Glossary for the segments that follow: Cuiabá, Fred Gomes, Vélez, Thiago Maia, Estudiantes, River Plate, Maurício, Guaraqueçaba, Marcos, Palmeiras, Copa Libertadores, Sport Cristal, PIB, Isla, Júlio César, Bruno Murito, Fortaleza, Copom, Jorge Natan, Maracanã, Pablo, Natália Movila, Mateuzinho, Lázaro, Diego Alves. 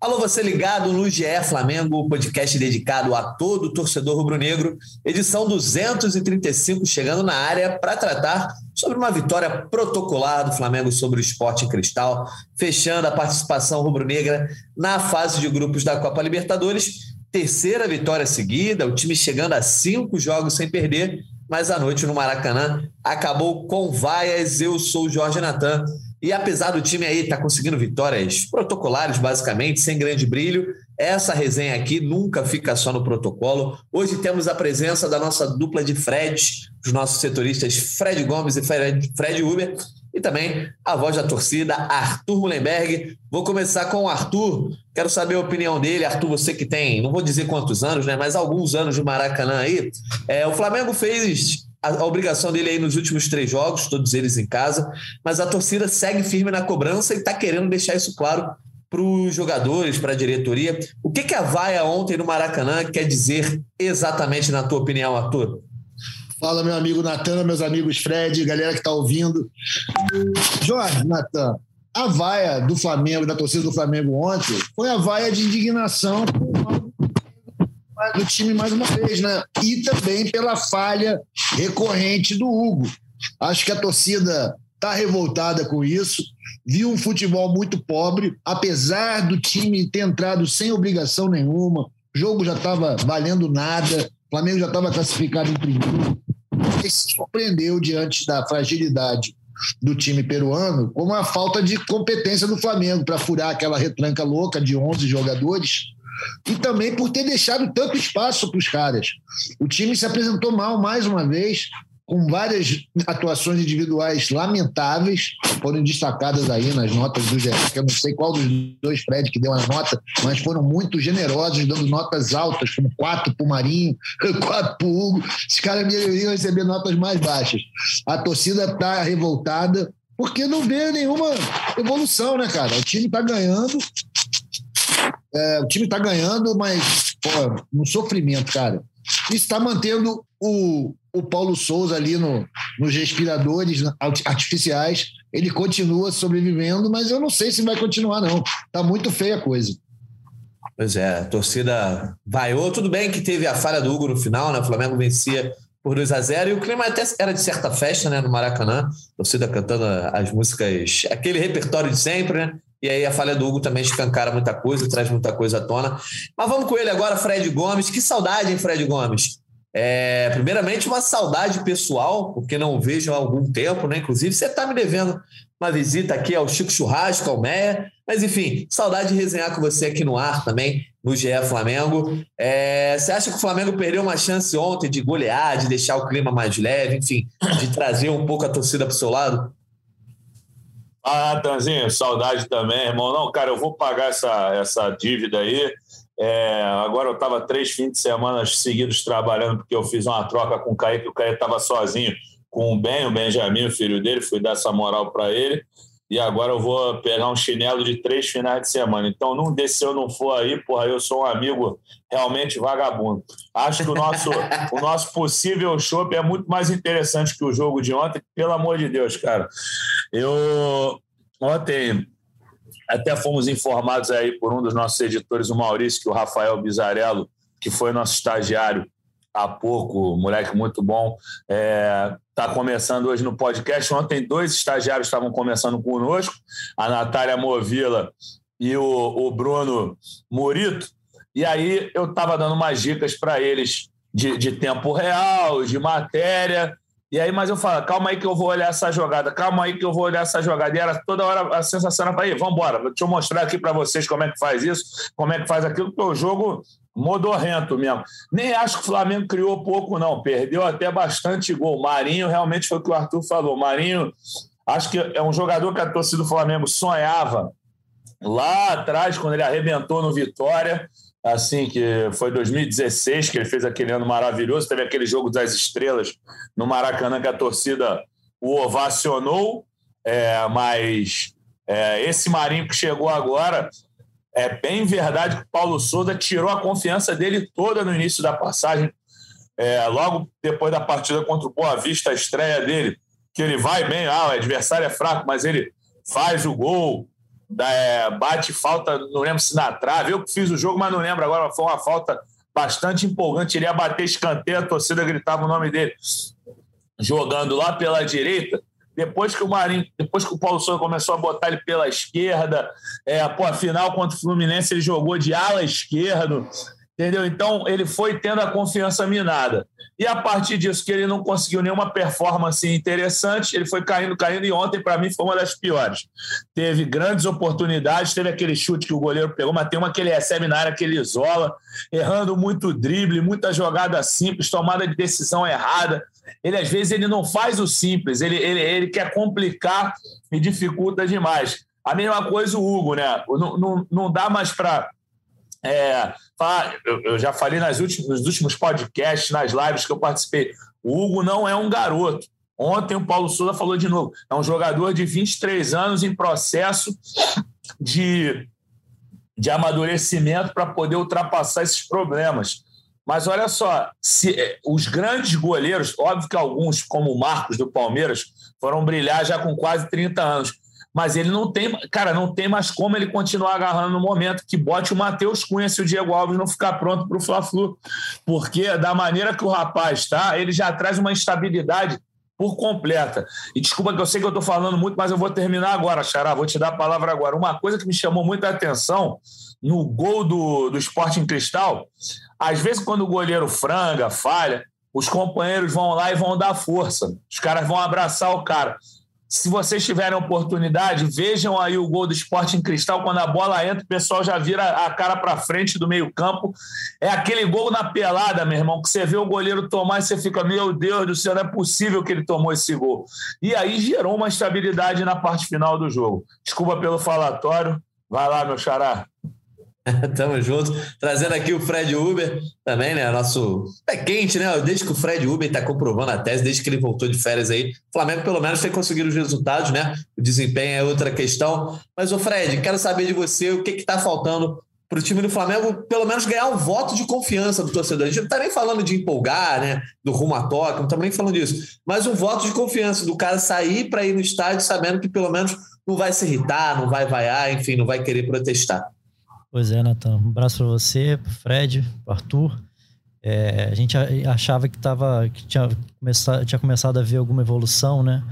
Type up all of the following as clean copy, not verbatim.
Alô, você ligado no GE Flamengo, podcast dedicado a todo torcedor rubro-negro, edição 235, chegando na área para tratar sobre uma vitória protocolar do Flamengo sobre o Sport Cristal, fechando a participação rubro-negra na fase de grupos da Copa Libertadores. Terceira vitória seguida, o time chegando a 5 jogos sem perder, mas a noite no Maracanã acabou com vaias. Eu sou o Jorge Natan. E apesar do time aí estar conseguindo vitórias protocolares, basicamente, sem grande brilho, essa resenha aqui nunca fica só no protocolo. Hoje temos a presença da nossa dupla de Freds, os nossos setoristas Fred Gomes e Fred Huber, e também a voz da torcida, Arthur Muhlenberg. Vou começar com o Arthur, quero saber a opinião dele. Arthur, você que tem, não vou dizer quantos anos, né, mas alguns anos de Maracanã aí, o Flamengo fez a obrigação dele aí nos últimos 3 jogos, todos eles em casa, mas a torcida segue firme na cobrança e está querendo deixar isso claro para os jogadores, para a diretoria. O que a vaia ontem no Maracanã quer dizer exatamente, na tua opinião, Arthur? Fala, meu amigo Natan, meus amigos Fred, galera que está ouvindo. Jorge, Natan, a vaia do Flamengo, da torcida do Flamengo ontem, foi a vaia de indignação do time mais uma vez, né? E também pela falha recorrente do Hugo. Acho que a torcida está revoltada com isso, viu um futebol muito pobre, apesar do time ter entrado sem obrigação nenhuma, o jogo já estava valendo nada, o Flamengo já estava classificado em primeiro, e se surpreendeu diante da fragilidade do time peruano, como a falta de competência do Flamengo para furar aquela retranca louca de 11 jogadores, e também por ter deixado tanto espaço para os caras. O time se apresentou mal mais uma vez, com várias atuações individuais lamentáveis, foram destacadas aí nas notas do GE, que eu não sei qual dos dois Fred que deu a nota, mas foram muito generosos, dando notas altas, como 4 para o Marinho, 4 para o Hugo. Esses caras iam receber notas mais baixas. A torcida está revoltada, porque não vê nenhuma evolução, né, cara? O time está ganhando... o time está ganhando, mas no sofrimento, cara. Está mantendo o Paulo Sousa ali nos respiradores artificiais. Ele continua sobrevivendo, mas eu não sei se vai continuar, não. Está muito feia a coisa. Pois é, a torcida vaiou. Tudo bem que teve a falha do Hugo no final, né? O Flamengo vencia por 2-0, e o clima até era de certa festa, né, no Maracanã. A torcida cantando as músicas, aquele repertório de sempre, né? E aí a falha do Hugo também escancara muita coisa, traz muita coisa à tona. Mas vamos com ele agora, Fred Gomes. Que saudade, hein, Fred Gomes? Primeiramente, uma saudade pessoal, porque não o vejo há algum tempo, né? Inclusive, você está me devendo uma visita aqui ao Chico Churrasco, ao Meia. Mas, enfim, saudade de resenhar com você aqui no ar também, no GE Flamengo. Você acha que o Flamengo perdeu uma chance ontem de golear, de deixar o clima mais leve, enfim, de trazer um pouco a torcida para o seu lado? Ah, Natanzinho, saudade também, irmão. Não, cara, eu vou pagar essa dívida aí. Agora eu estava 3 fins de semana seguidos trabalhando, porque eu fiz uma troca com o Caio, que o Caio estava sozinho com o Benjamin, o filho dele, fui dar essa moral para ele. E agora eu vou pegar um chinelo de 3 finais de semana. Então, num desses eu não for aí, porra, eu sou um amigo realmente vagabundo. Acho que o nosso possível chope é muito mais interessante que o jogo de ontem, pelo amor de Deus, cara. Ontem até fomos informados aí por um dos nossos editores, o Maurício, que o Rafael Bizarello, que foi nosso estagiário há pouco, moleque muito bom, está começando hoje no podcast. Ontem 2 estagiários estavam conversando conosco, a Natália Movila e o Bruno Murito, e aí eu estava dando umas dicas para eles de tempo real, de matéria, e aí, mas eu falo, calma aí que eu vou olhar essa jogada, e era toda hora a sensação era, vamos embora, deixa eu mostrar aqui para vocês como é que faz isso, como é que faz aquilo, porque o jogo... modorrento mesmo. Nem acho que o Flamengo criou pouco, não. Perdeu até bastante gol. Marinho, realmente foi o que o Arthur falou. Marinho, acho que é um jogador que a torcida do Flamengo sonhava lá atrás, quando ele arrebentou no Vitória, assim, que foi 2016, que ele fez aquele ano maravilhoso. Teve aquele jogo das estrelas no Maracanã, que a torcida o ovacionou. Mas esse Marinho que chegou agora... É bem verdade que o Paulo Sousa tirou a confiança dele toda no início da passagem, logo depois da partida contra o Boa Vista, a estreia dele, que ele vai bem, o adversário é fraco, mas ele faz o gol, bate falta, não lembro se na trave, eu que fiz o jogo, mas não lembro agora, foi uma falta bastante empolgante, ele ia bater escanteio, a torcida gritava o nome dele, jogando lá pela direita. Depois que o Paulo Sousa começou a botar ele pela esquerda, a final contra o Fluminense ele jogou de ala esquerdo, entendeu? Então ele foi tendo a confiança minada. E a partir disso que ele não conseguiu nenhuma performance interessante, ele foi caindo, e ontem para mim foi uma das piores. Teve grandes oportunidades, teve aquele chute que o goleiro pegou, mas tem uma que ele recebe na área que ele isola, errando muito drible, muita jogada simples, tomada de decisão errada. Ele, às vezes, ele não faz o simples, ele quer complicar e dificulta demais. A mesma coisa o Hugo, né? Não dá mais para falar. Eu já falei nos últimos podcasts, nas lives que eu participei, o Hugo não é um garoto. Ontem o Paulo Sousa falou de novo, é um jogador de 23 anos em processo de amadurecimento para poder ultrapassar esses problemas. Mas olha só, os grandes goleiros, óbvio que alguns, como o Marcos do Palmeiras, foram brilhar já com quase 30 anos, mas ele não tem mais como ele continuar agarrando no momento que bote o Matheus Cunha se o Diego Alves não ficar pronto para o Fla-Flu, porque da maneira que o rapaz está, ele já traz uma instabilidade por completa. E desculpa que eu sei que eu estou falando muito, mas eu vou terminar agora, Xará, vou te dar a palavra agora. Uma coisa que me chamou muita atenção no gol do Sport Cristal, às vezes quando o goleiro franga, falha, os companheiros vão lá e vão dar força, os caras vão abraçar o cara. Se vocês tiverem oportunidade, vejam aí o gol do Sport Cristal, quando a bola entra, o pessoal já vira a cara para frente do meio campo, é aquele gol na pelada, meu irmão, que você vê o goleiro tomar e você fica, meu Deus do céu, não é possível que ele tomou esse gol. E aí gerou uma estabilidade na parte final do jogo. Desculpa pelo falatório, vai lá, meu xará. Tamo junto, trazendo aqui o Fred Huber também, né, nosso pé quente, né, desde que o Fred Huber tá comprovando a tese, desde que ele voltou de férias aí, o Flamengo pelo menos tem conseguido os resultados, né, o desempenho é outra questão, mas ô Fred, quero saber de você o que tá faltando pro time do Flamengo pelo menos ganhar o voto de confiança do torcedor. A gente não tá nem falando de empolgar, né, do rumo à toca, não estamos nem falando disso, mas um voto de confiança do cara sair para ir no estádio sabendo que pelo menos não vai se irritar, não vai vaiar, enfim, não vai querer protestar. Pois é, Nathan. Um abraço para você, para o Fred, para o Arthur. A gente achava que tinha começado a ver alguma evolução, né?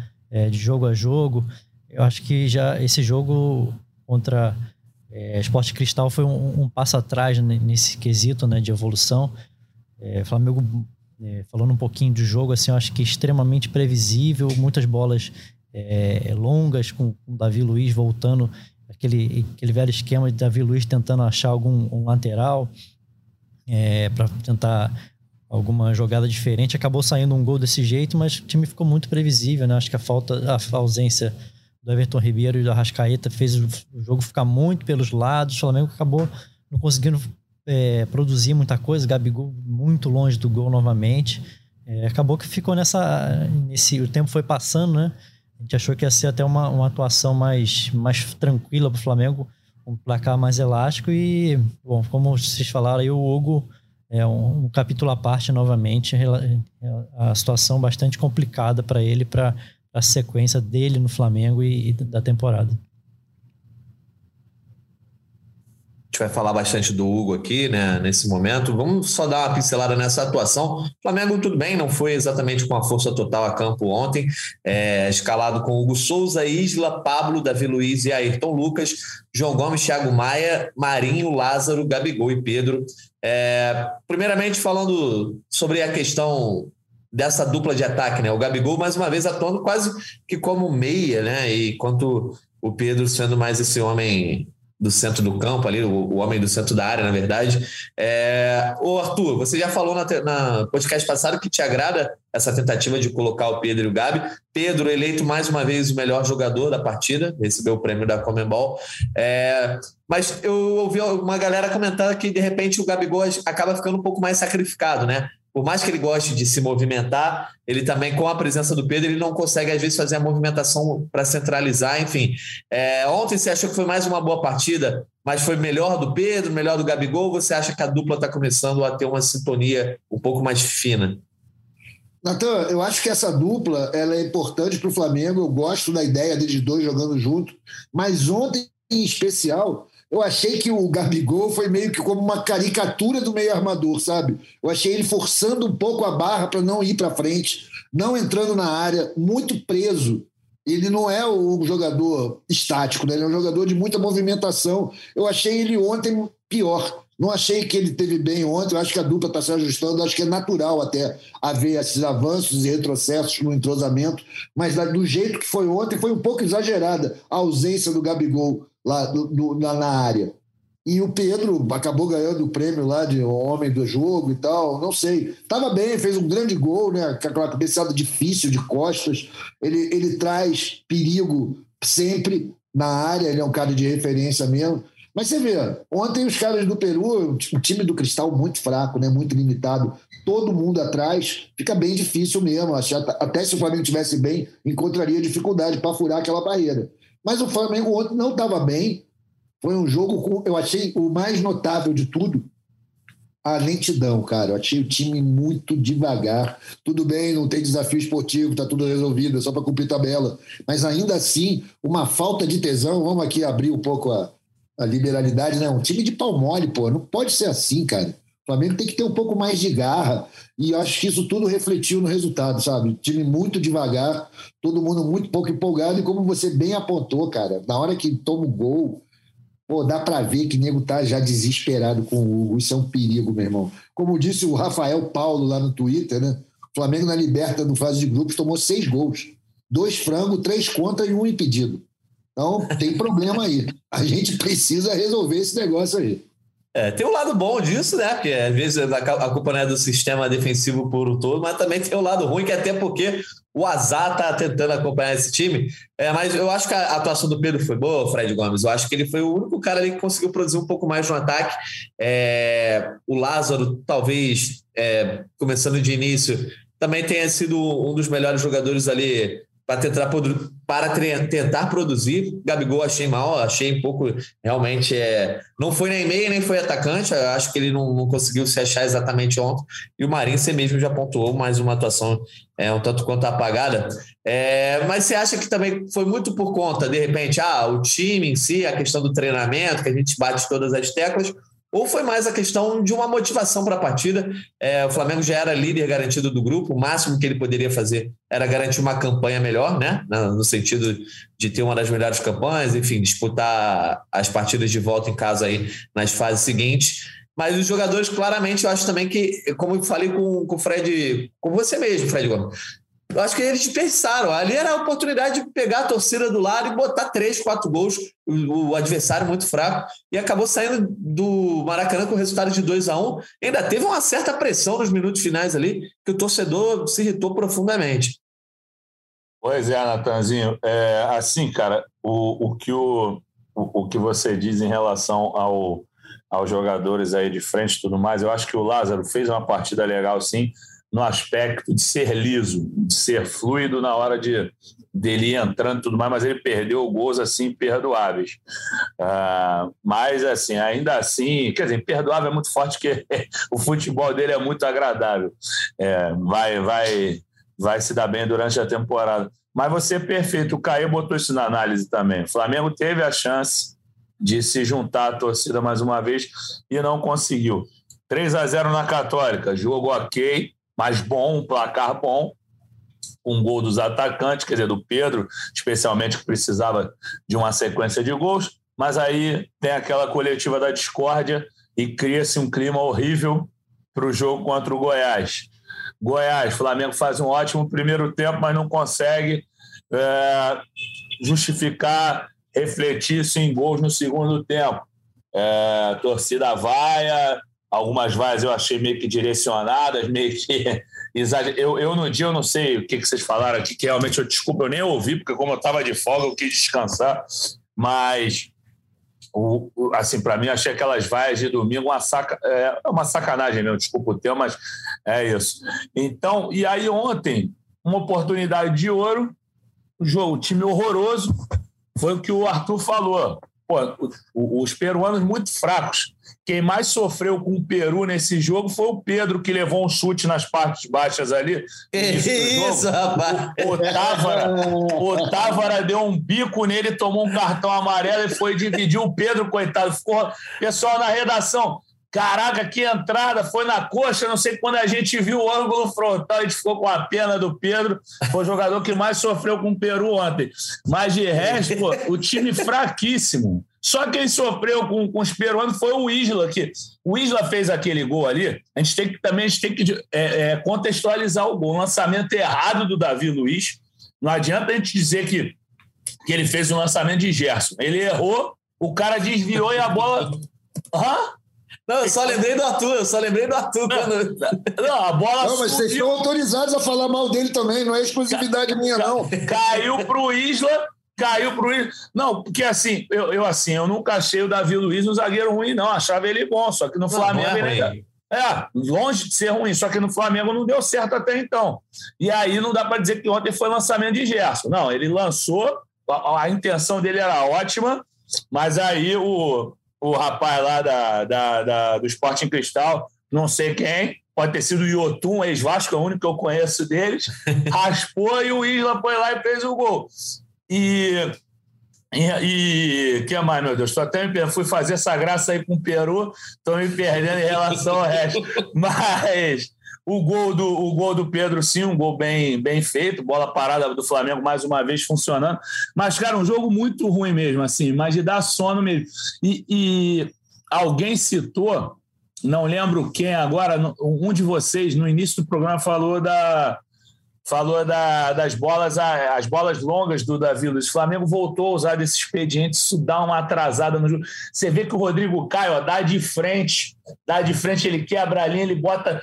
De jogo a jogo. Eu acho que já esse jogo contra Sport Cristal foi um passo atrás nesse quesito, né, de evolução. Flamengo, falando um pouquinho do jogo, assim, eu acho que extremamente previsível, muitas bolas longas, com o Davi Luiz voltando. Aquele velho esquema de Davi Luiz tentando achar algum lateral para tentar alguma jogada diferente. Acabou saindo um gol desse jeito, mas o time ficou muito previsível, né? Acho que a ausência do Everton Ribeiro e do Arrascaeta fez o jogo ficar muito pelos lados. O Flamengo acabou não conseguindo produzir muita coisa. Gabigol muito longe do gol novamente. Acabou que ficou o tempo foi passando, né? A gente achou que ia ser até uma atuação mais tranquila para o Flamengo, um placar mais elástico e, bom, como vocês falaram, aí o Hugo é um capítulo à parte novamente, a situação bastante complicada para ele, para a sequência dele no Flamengo e da temporada. A gente vai falar bastante do Hugo aqui, né, nesse momento. Vamos só dar uma pincelada nessa atuação. O Flamengo, tudo bem, não foi exatamente com a força total a campo ontem, escalado com Hugo Souza, Isla, Pablo, Davi Luiz e Ayrton Lucas, João Gomes, Thiago Maia, Marinho, Lázaro, Gabigol e Pedro. Primeiramente, falando sobre a questão dessa dupla de ataque, né, o Gabigol, mais uma vez, atuando quase que como meia, né, enquanto o Pedro sendo mais esse homem do centro do campo ali, o homem do centro da área, na verdade. Ô Arthur, você já falou na podcast passado que te agrada essa tentativa de colocar o Pedro e o Gabi. Pedro, eleito mais uma vez o melhor jogador da partida, recebeu o prêmio da Conmebol. Mas eu ouvi uma galera comentar que, de repente, o Gabigol acaba ficando um pouco mais sacrificado, né? por mais que ele goste de se movimentar, ele também, com a presença do Pedro, ele não consegue, às vezes, fazer a movimentação para centralizar, enfim. Ontem você achou que foi mais uma boa partida, mas foi melhor do Pedro, melhor do Gabigol, ou você acha que a dupla está começando a ter uma sintonia um pouco mais fina? Natan, eu acho que essa dupla ela é importante para o Flamengo, eu gosto da ideia deles dois jogando junto, mas ontem, em especial... Eu achei que o Gabigol foi meio que como uma caricatura do meio armador, sabe? Eu achei ele forçando um pouco a barra para não ir para frente, não entrando na área, muito preso. Ele não é um jogador estático, né? Ele é um jogador de muita movimentação. Eu achei ele ontem pior. Não achei que ele teve bem ontem, eu acho que a dupla está se ajustando, eu acho que é natural até haver esses avanços e retrocessos no entrosamento, mas do jeito que foi ontem foi um pouco exagerada a ausência do Gabigol lá na área. E o Pedro acabou ganhando o prêmio lá de homem do jogo e tal, não sei. Estava bem, fez um grande gol, né? Aquela cabeçada difícil de costas, ele traz perigo sempre na área, ele é um cara de referência mesmo. Mas você vê, ontem os caras do Peru, o time do Cristal muito fraco, né? Muito limitado, todo mundo atrás, fica bem difícil mesmo. Até se o Flamengo estivesse bem, encontraria dificuldade para furar aquela barreira. Mas o Flamengo ontem não estava bem, foi um jogo, eu achei o mais notável de tudo, a lentidão, cara. Eu achei o time muito devagar. Tudo bem, não tem desafio esportivo, está tudo resolvido, é só para cumprir tabela. Mas ainda assim, uma falta de tesão, vamos aqui abrir um pouco a liberalidade, né? Um time de pau mole, pô, não pode ser assim, cara. O Flamengo tem que ter um pouco mais de garra, e eu acho que isso tudo refletiu no resultado, sabe? O time muito devagar, todo mundo muito pouco empolgado, e como você bem apontou, cara, na hora que toma o gol, pô, dá pra ver que o nego tá já desesperado com o Hugo, isso é um perigo, meu irmão. Como disse o Rafael Paulo lá no Twitter, né? O Flamengo na Libertadores, no fase de grupos, tomou 6 gols, 2 frangos, 3 contas e 1 impedido. Então, tem problema aí. A gente precisa resolver esse negócio aí. Tem um lado bom disso, né? Porque às vezes a culpa não é do sistema defensivo por um todo, mas também tem um lado ruim, que até porque o azar está tentando acompanhar esse time. Mas eu acho que a atuação do Pedro foi boa, Fred Gomes. Eu acho que ele foi o único cara ali que conseguiu produzir um pouco mais no ataque. O Lázaro, talvez, começando de início, também tenha sido um dos melhores jogadores ali para tentar produzir. Gabigol achei mal, achei um pouco, realmente, não foi nem meia, nem foi atacante, eu acho que ele não conseguiu se achar exatamente ontem, e o Marinho, você mesmo já pontuou, mais uma atuação um tanto quanto apagada, mas você acha que também foi muito por conta, de repente, o time em si, a questão do treinamento, que a gente bate todas as teclas, ou foi mais a questão de uma motivação para a partida? O Flamengo já era líder garantido do grupo, o máximo que ele poderia fazer era garantir uma campanha melhor, né? No sentido de ter uma das melhores campanhas, enfim, disputar as partidas de volta em casa aí nas fases seguintes. Mas os jogadores, claramente, eu acho também que, como eu falei com o Fred, com você mesmo, Fred Gomes, eu acho que eles pensaram, ali era a oportunidade de pegar a torcida do lado e botar 3, 4 gols, o adversário muito fraco, e acabou saindo do Maracanã com o resultado de 2-1. Ainda teve uma certa pressão nos minutos finais ali, que o torcedor se irritou profundamente. Pois é, Natanzinho, assim, cara, o que você diz em relação aos jogadores aí de frente e tudo mais, eu acho que o Lázaro fez uma partida legal, sim, no aspecto de ser liso, de ser fluido na hora dele ir entrando e tudo mais, mas ele perdeu gols assim imperdoáveis. Mas assim, ainda assim, quer dizer, imperdoável é muito forte, porque o futebol dele é muito agradável. Vai se dar bem durante a temporada. Mas você é perfeito, o Caio botou isso na análise também. O Flamengo teve a chance de se juntar à torcida mais uma vez e não conseguiu. 3-0 na Católica, jogo ok, mas bom, um placar bom, um gol dos atacantes, quer dizer, do Pedro, especialmente, que precisava de uma sequência de gols, mas aí tem aquela coletiva da discórdia e cria-se um clima horrível para o jogo contra o Goiás. Flamengo faz um ótimo primeiro tempo, mas não consegue justificar, refletir isso em gols no segundo tempo. Torcida vaia. Algumas vaias eu achei meio que direcionadas, meio que exageradas. Eu no dia, eu não sei o que vocês falaram aqui, que realmente eu nem ouvi, porque como eu estava de folga, eu quis descansar. Mas assim, para mim, achei aquelas vaias de domingo uma sacanagem mesmo, desculpa o termo, mas é isso. Então, e aí ontem, uma oportunidade de ouro, um time horroroso, foi o que o Arthur falou. Pô, os peruanos muito fracos. Quem mais sofreu com o Peru nesse jogo foi o Pedro, que levou um chute nas partes baixas ali. Isso, rapaz! O Távara deu um bico nele, tomou um cartão amarelo e foi dividir o Pedro, coitado. Ficou pessoal na redação. Caraca, que entrada, foi na coxa, não sei quando a gente viu o ângulo frontal, a gente ficou com a pena do Pedro, foi o jogador que mais sofreu com o Peru ontem. Mas de resto, pô, o time fraquíssimo. Só quem sofreu com os peruanos foi o Isla, que o Isla fez aquele gol ali. A gente tem que contextualizar o gol, o lançamento errado do Davi Luiz. Não adianta a gente dizer que ele fez um lançamento de Gerson. Ele errou, o cara desviou e a bola... Hã? Não, eu só lembrei do Arthur. Não, a bola não, mas vocês estão autorizados a falar mal dele também, não é exclusividade minha, não. Caiu pro Isla. Não, porque assim, eu nunca achei o Davi Luiz um zagueiro ruim, não. Achava ele bom, só que no Flamengo não ele... longe de ser ruim, só que no Flamengo não deu certo até então. E aí não dá para dizer que ontem foi lançamento de Gerson. Não, ele lançou, a intenção dele era ótima, mas aí o rapaz lá do Sport Cristal, não sei quem, pode ter sido o Yotun, ex-Vasco, é o único que eu conheço deles, raspou e o Isla foi lá e fez o gol. E que mais, meu Deus? Fui fazer essa graça aí com o Peru, estou me perdendo em relação ao resto. Mas o gol do Pedro, sim, um gol bem feito, bola parada do Flamengo mais uma vez funcionando, mas, cara, um jogo muito ruim mesmo, assim, mas de dar sono mesmo. E alguém citou, não lembro quem agora, um de vocês no início do programa falou das bolas longas do Davi Luiz. O Flamengo voltou a usar desse expediente, isso dá uma atrasada no jogo. Você vê que o Rodrigo Caio dá de frente, ele quebra a linha, ele bota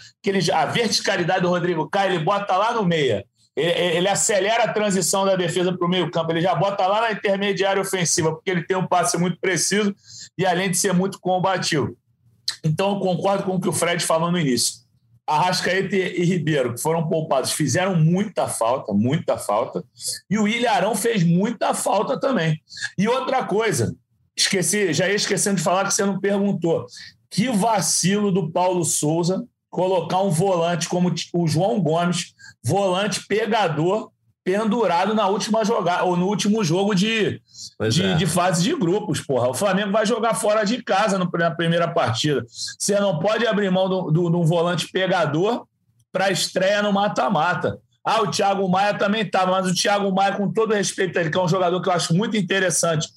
a verticalidade do Rodrigo Caio, ele bota lá no meia. Ele acelera a transição da defesa para o meio-campo, ele já bota lá na intermediária ofensiva, porque ele tem um passe muito preciso e, além de ser muito combativo. Então, eu concordo com o que o Fred falou no início. Arrascaeta e Ribeiro, que foram poupados, fizeram muita falta, e o Ilharão fez muita falta também. E outra coisa, já ia esquecendo de falar que você não perguntou, que vacilo do Paulo Sousa colocar um volante como o João Gomes, volante pegador, pendurado na última jogada, ou no último jogo de fase de grupos, porra. O Flamengo vai jogar fora de casa na primeira partida. Você não pode abrir mão de um volante pegador para estreia no mata-mata. Ah, o Thiago Maia também tá, mas o Thiago Maia, com todo respeito a ele, que é um jogador que eu acho muito interessante,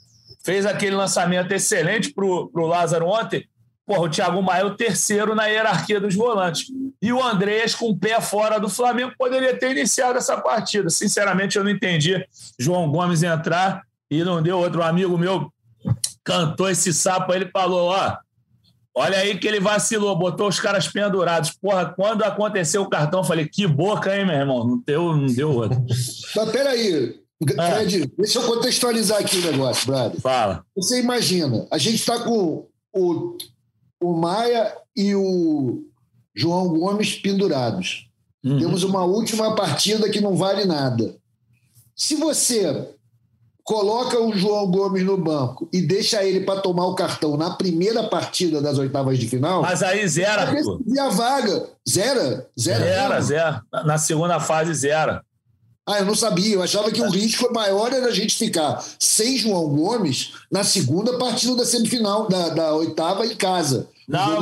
fez aquele lançamento excelente pro Lázaro ontem. Porra, o Thiago Maia é o terceiro na hierarquia dos volantes. E o Andrés, com o pé fora do Flamengo, poderia ter iniciado essa partida. Sinceramente, eu não entendi João Gomes entrar e não deu. Outro amigo meu cantou esse sapo, ele falou, olha aí que ele vacilou, botou os caras pendurados. Porra, quando aconteceu o cartão, eu falei, que boca, hein, meu irmão? Não deu outro. Mas peraí, Fred, deixa eu contextualizar aqui o negócio, brother. Fala. Você imagina, a gente está com o Maia e o João Gomes pendurados. Uhum. Temos uma última partida que não vale nada. Se você coloca o João Gomes no banco e deixa ele para tomar o cartão na primeira partida das oitavas de final... Mas aí zera. E a vaga. Zera. Na segunda fase, zera. Ah, eu não sabia. Eu achava que o risco maior era a gente ficar sem João Gomes na segunda partida da semifinal, da oitava em casa. Não,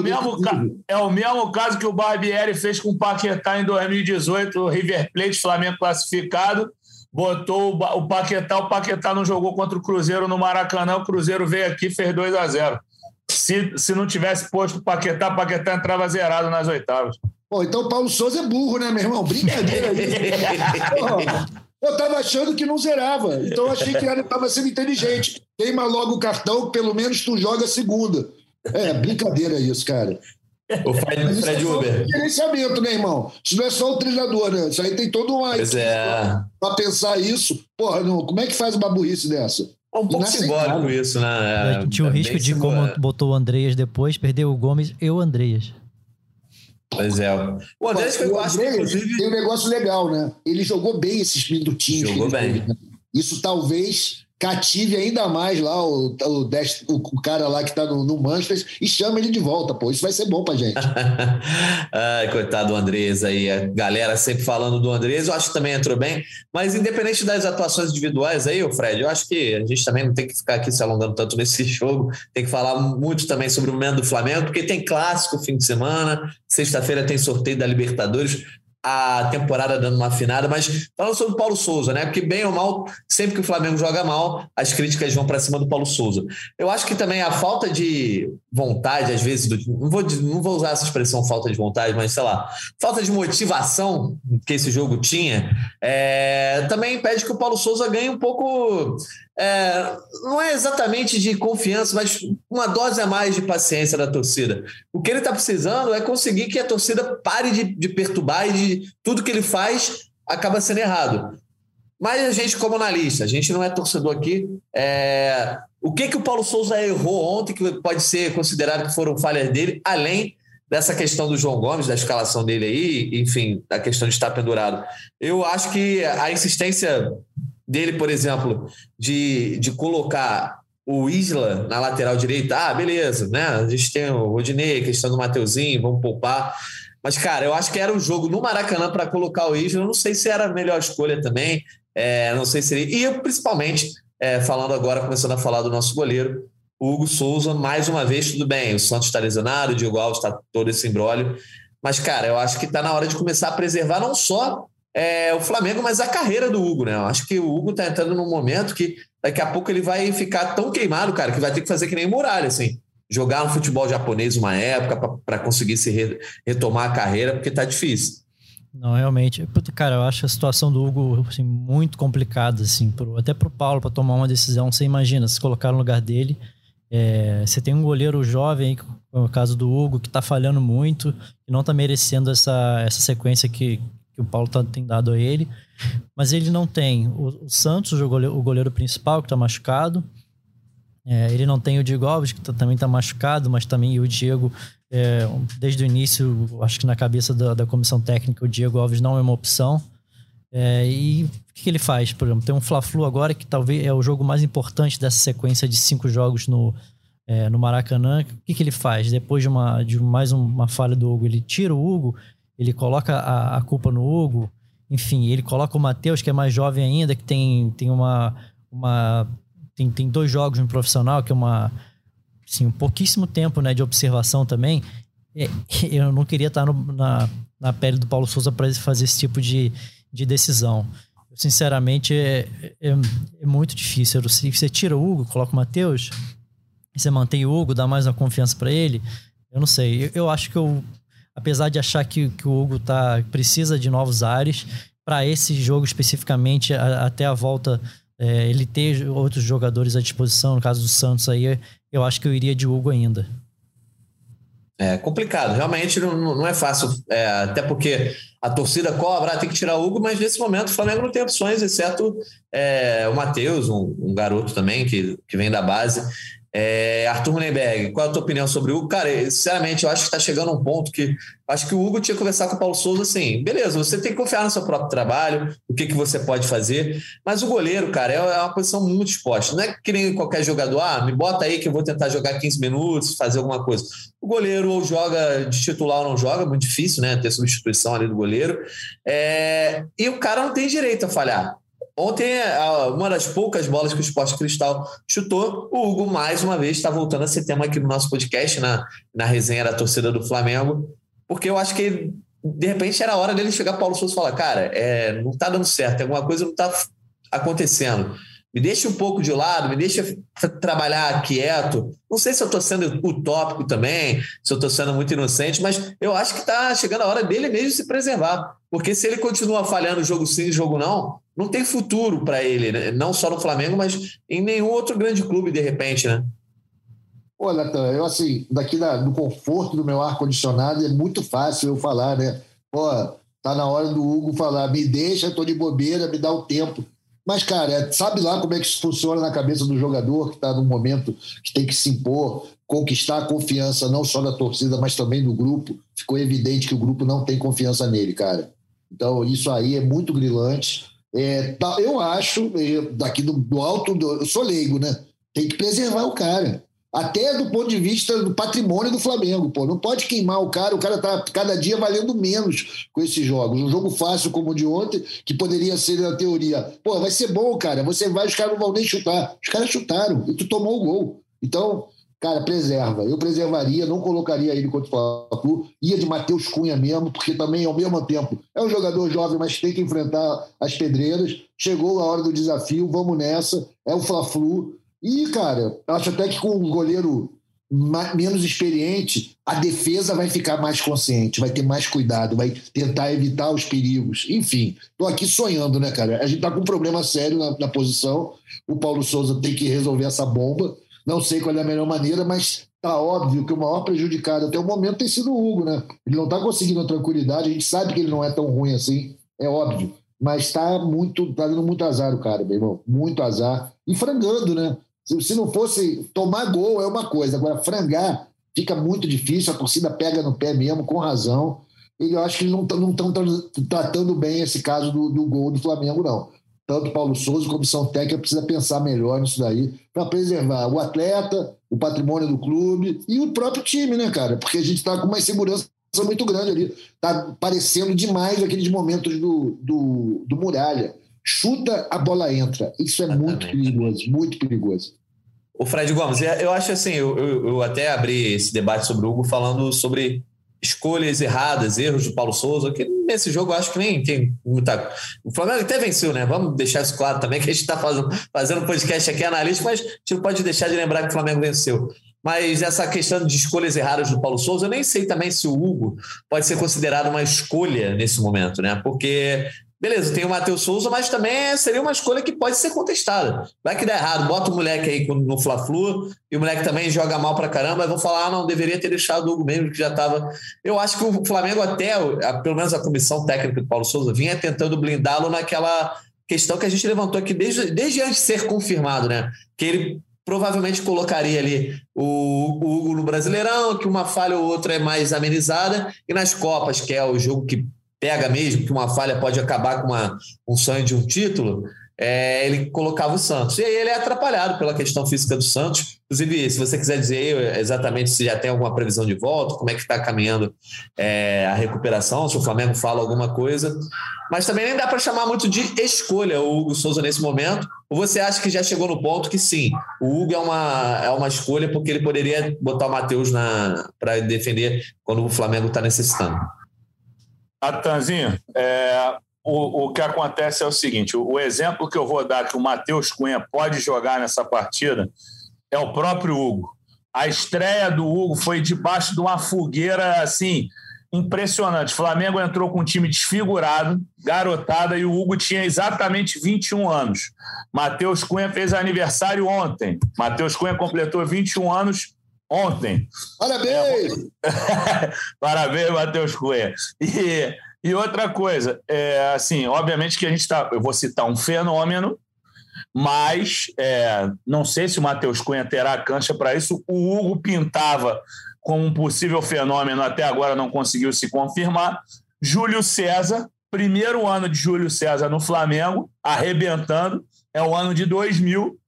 é o mesmo caso que o Barbieri fez com o Paquetá em 2018, o River Plate, Flamengo classificado, botou o Paquetá não jogou contra o Cruzeiro no Maracanã, o Cruzeiro veio aqui e fez 2-0. Se não tivesse posto o Paquetá, entrava zerado nas oitavas. Pô, então o Paulo Sousa é burro, né, meu irmão? Brincadeira aí. Eu tava achando que não zerava, então eu achei que ele tava sendo inteligente. Queima logo o cartão, pelo menos tu joga a segunda. É, brincadeira isso, cara. O Fred Huber. Gerenciamento, né, irmão? Isso não é só o treinador, né? Isso aí tem todo um... Pois é. Pra pensar isso, porra, não. Como é que faz uma burrice dessa? É um pouco simbólico isso, né? Tinha o risco de, como botou o Andreas depois, perdeu o Gomes e o Andreas. Pois é. O Andreas foi quase. Tem um negócio legal, né? Ele jogou bem esse espírito do time. Jogou bem. Teve, né? Isso talvez cative ainda mais lá o cara lá que tá no Manchester e chama ele de volta, pô. Isso vai ser bom pra gente. Ai, coitado do Andrés aí. A galera sempre falando do Andrés. Eu acho que também entrou bem. Mas independente das atuações individuais aí, Fred, eu acho que a gente também não tem que ficar aqui se alongando tanto nesse jogo. Tem que falar muito também sobre o momento do Flamengo, porque tem clássico fim de semana. Sexta-feira tem sorteio da Libertadores. A temporada dando uma afinada, mas falando sobre o Paulo Sousa, né? Porque bem ou mal, sempre que o Flamengo joga mal, as críticas vão para cima do Paulo Sousa. Eu acho que também a falta de vontade, às vezes, não vou usar essa expressão falta de vontade, mas sei lá, falta de motivação que esse jogo tinha, também impede que o Paulo Sousa ganhe um pouco... não é exatamente de confiança, mas uma dose a mais de paciência da torcida. O que ele está precisando é conseguir que a torcida pare de perturbar e de tudo que ele faz acaba sendo errado. Mas a gente, como analista, a gente não é torcedor aqui, o que o Paulo Sousa errou ontem que pode ser considerado que foram falhas dele, além dessa questão do João Gomes, da escalação dele aí, enfim, a questão de estar pendurado. Eu acho que a insistência dele, por exemplo, de colocar o Isla na lateral direita, beleza, né? A gente tem o Rodinei, a questão do Mateuzinho, vamos poupar. Mas, cara, eu acho que era um jogo no Maracanã para colocar o Isla, eu não sei se era a melhor escolha também, não sei se seria. E, principalmente, falando agora, começando a falar do nosso goleiro, o Hugo Souza, mais uma vez, tudo bem, o Santos está lesionado, o Diego Alves está todo esse imbróglio. Mas, cara, eu acho que está na hora de começar a preservar não só o Flamengo, mas a carreira do Hugo, né? Eu acho que o Hugo tá entrando num momento que daqui a pouco ele vai ficar tão queimado, cara, que vai ter que fazer que nem Muralha, assim, jogar no futebol japonês uma época para conseguir se retomar a carreira, porque tá difícil. Não, realmente. Cara, eu acho a situação do Hugo assim, muito complicada, assim, até pro Paulo, para tomar uma decisão. Você imagina, se colocar no lugar dele, você tem um goleiro jovem, no caso do Hugo, que tá falhando muito e não tá merecendo essa sequência que o Paulo tem dado a ele, mas ele não tem o Santos, o goleiro principal, que está machucado, ele não tem o Diego Alves, que também está machucado, mas também o Diego, desde o início, acho que na cabeça da comissão técnica, o Diego Alves não é uma opção, e o que ele faz? Por exemplo, tem um Fla-Flu agora, que talvez é o jogo mais importante dessa sequência de 5 jogos no Maracanã. O que ele faz? Depois de mais uma falha do Hugo, ele tira o Hugo, ele coloca a culpa no Hugo, enfim, ele coloca o Matheus, que é mais jovem ainda, que tem 2 jogos no profissional, que é um pouquíssimo tempo, né, de observação também. Eu não queria estar na pele do Paulo Sousa para fazer esse tipo de decisão. Sinceramente, é muito difícil. Você tira o Hugo, coloca o Matheus, você mantém o Hugo, dá mais uma confiança para ele. Eu não sei, eu acho que apesar de achar que o Hugo precisa de novos ares, para esse jogo especificamente, até a volta, ele ter outros jogadores à disposição, no caso do Santos aí, eu acho que eu iria de Hugo ainda. É complicado, realmente não é fácil, até porque a torcida cobra, tem que tirar o Hugo, mas nesse momento o Flamengo não tem opções, exceto o Matheus, um garoto também que vem da base. Arthur Muhlenberg, qual é a tua opinião sobre o Hugo? Cara, sinceramente, eu acho que está chegando um ponto que... Acho que o Hugo tinha que conversar com o Paulo Sousa assim, beleza, você tem que confiar no seu próprio trabalho, o que você pode fazer, mas o goleiro, cara, é uma posição muito exposta. Não é que nem qualquer jogador, me bota aí que eu vou tentar jogar 15 minutos, fazer alguma coisa. O goleiro ou joga de titular ou não joga, muito difícil, né, ter substituição ali do goleiro. E o cara não tem direito a falhar. Ontem, uma das poucas bolas que o Sport Cristal chutou, o Hugo, mais uma vez, está voltando a ser tema aqui no nosso podcast, na resenha da torcida do Flamengo, porque eu acho que, de repente, era a hora dele chegar Paulo Sousa e falar, cara, não está dando certo, alguma coisa não está acontecendo. Me deixa um pouco de lado, me deixa trabalhar quieto. Não sei se eu estou sendo utópico também, se eu estou sendo muito inocente, mas eu acho que está chegando a hora dele mesmo se preservar. Porque se ele continua falhando jogo sim, jogo não, não tem futuro para ele, né? Não só no Flamengo, mas em nenhum outro grande clube, de repente, né? Olha, Natan, eu assim, daqui do conforto do meu ar-condicionado, é muito fácil eu falar, né? Pô, tá na hora do Hugo falar, me deixa, tô de bobeira, me dá o tempo. Mas, cara, sabe lá como é que isso funciona na cabeça do jogador que está num momento que tem que se impor, conquistar a confiança não só da torcida, mas também do grupo. Ficou evidente que o grupo não tem confiança nele, cara. Então, isso aí é muito grilante. Eu acho, daqui do alto... Eu sou leigo, né? Tem que preservar o cara. Até do ponto de vista do patrimônio do Flamengo, pô. Não pode queimar o cara tá cada dia valendo menos com esses jogos. Um jogo fácil como o de ontem, que poderia ser na teoria. Pô, vai ser bom, cara. Você vai, os caras não vão nem chutar. Os caras chutaram e tu tomou o gol. Então, cara, preserva. Eu preservaria, não colocaria ele contra o Fla-Flu. Ia de Matheus Cunha mesmo, porque também, ao mesmo tempo, é um jogador jovem, mas tem que enfrentar as pedreiras. Chegou a hora do desafio, vamos nessa. É o Fla-Flu. E, cara, acho até que com um goleiro menos experiente, a defesa vai ficar mais consciente, vai ter mais cuidado, vai tentar evitar os perigos. Enfim, tô aqui sonhando, né, cara? A gente tá com um problema sério na posição. O Paulo Sousa tem que resolver essa bomba. Não sei qual é a melhor maneira, mas tá óbvio que o maior prejudicado até o momento tem sido o Hugo, né? Ele não tá conseguindo a tranquilidade, a gente sabe que ele não é tão ruim assim, é óbvio. Mas tá dando muito azar o cara, meu irmão. Muito azar. E frangando, né? Se não fosse tomar gol é uma coisa, agora frangar fica muito difícil, a torcida pega no pé mesmo, com razão, e eu acho que eles não estão tratando bem esse caso do gol do Flamengo, não. Tanto Paulo Sousa, comissão técnica, precisa pensar melhor nisso daí, para preservar o atleta, o patrimônio do clube e o próprio time, né, cara? Porque a gente está com uma insegurança muito grande ali, está parecendo demais aqueles momentos do Muralha. Chuta, a bola entra. Isso é muito perigoso, muito perigoso. O Fred Gomes, eu acho assim, eu até abri esse debate sobre o Hugo falando sobre escolhas erradas, erros do Paulo Sousa, que nesse jogo eu acho que nem tá. O Flamengo até venceu, né? Vamos deixar isso claro também, que a gente está fazendo podcast aqui analítico, mas a gente não pode deixar de lembrar que o Flamengo venceu. Mas essa questão de escolhas erradas do Paulo Sousa, eu nem sei também se o Hugo pode ser considerado uma escolha nesse momento, né? Porque... beleza, tem o Matheus Sousa, mas também seria uma escolha que pode ser contestada. Vai que dá errado, bota o moleque aí no Fla-Flu, e o moleque também joga mal pra caramba, e vão falar, não, deveria ter deixado o Hugo mesmo, que já estava... Eu acho que o Flamengo até, pelo menos a comissão técnica do Paulo Sousa, vinha tentando blindá-lo naquela questão que a gente levantou aqui desde antes de ser confirmado, né? Que ele provavelmente colocaria ali o Hugo no Brasileirão, que uma falha ou outra é mais amenizada, e nas Copas, que é o jogo que pega mesmo, que uma falha pode acabar com um sonho de um título, ele colocava o Santos. E aí ele é atrapalhado pela questão física do Santos. Inclusive, se você quiser dizer exatamente se já tem alguma previsão de volta, como é que está caminhando a recuperação, se o Flamengo fala alguma coisa. Mas também nem dá para chamar muito de escolha o Hugo Sousa nesse momento. Ou você acha que já chegou no ponto que sim, o Hugo é uma escolha porque ele poderia botar o Matheus para defender quando o Flamengo está necessitando? Atanzinho, o que acontece é o seguinte, o exemplo que eu vou dar que o Matheus Cunha pode jogar nessa partida é o próprio Hugo. A estreia do Hugo foi debaixo de uma fogueira assim, impressionante. O Flamengo entrou com um time desfigurado, garotada, e o Hugo tinha exatamente 21 anos. Matheus Cunha fez aniversário ontem. Matheus Cunha completou 21 anos ontem. Parabéns! Parabéns, Matheus Cunha. E outra coisa, assim, obviamente que eu vou citar um fenômeno, mas não sei se o Matheus Cunha terá cancha para isso. O Hugo pintava como um possível fenômeno, até agora não conseguiu se confirmar. Júlio César, primeiro ano de Júlio César no Flamengo, arrebentando, é o ano de 2000.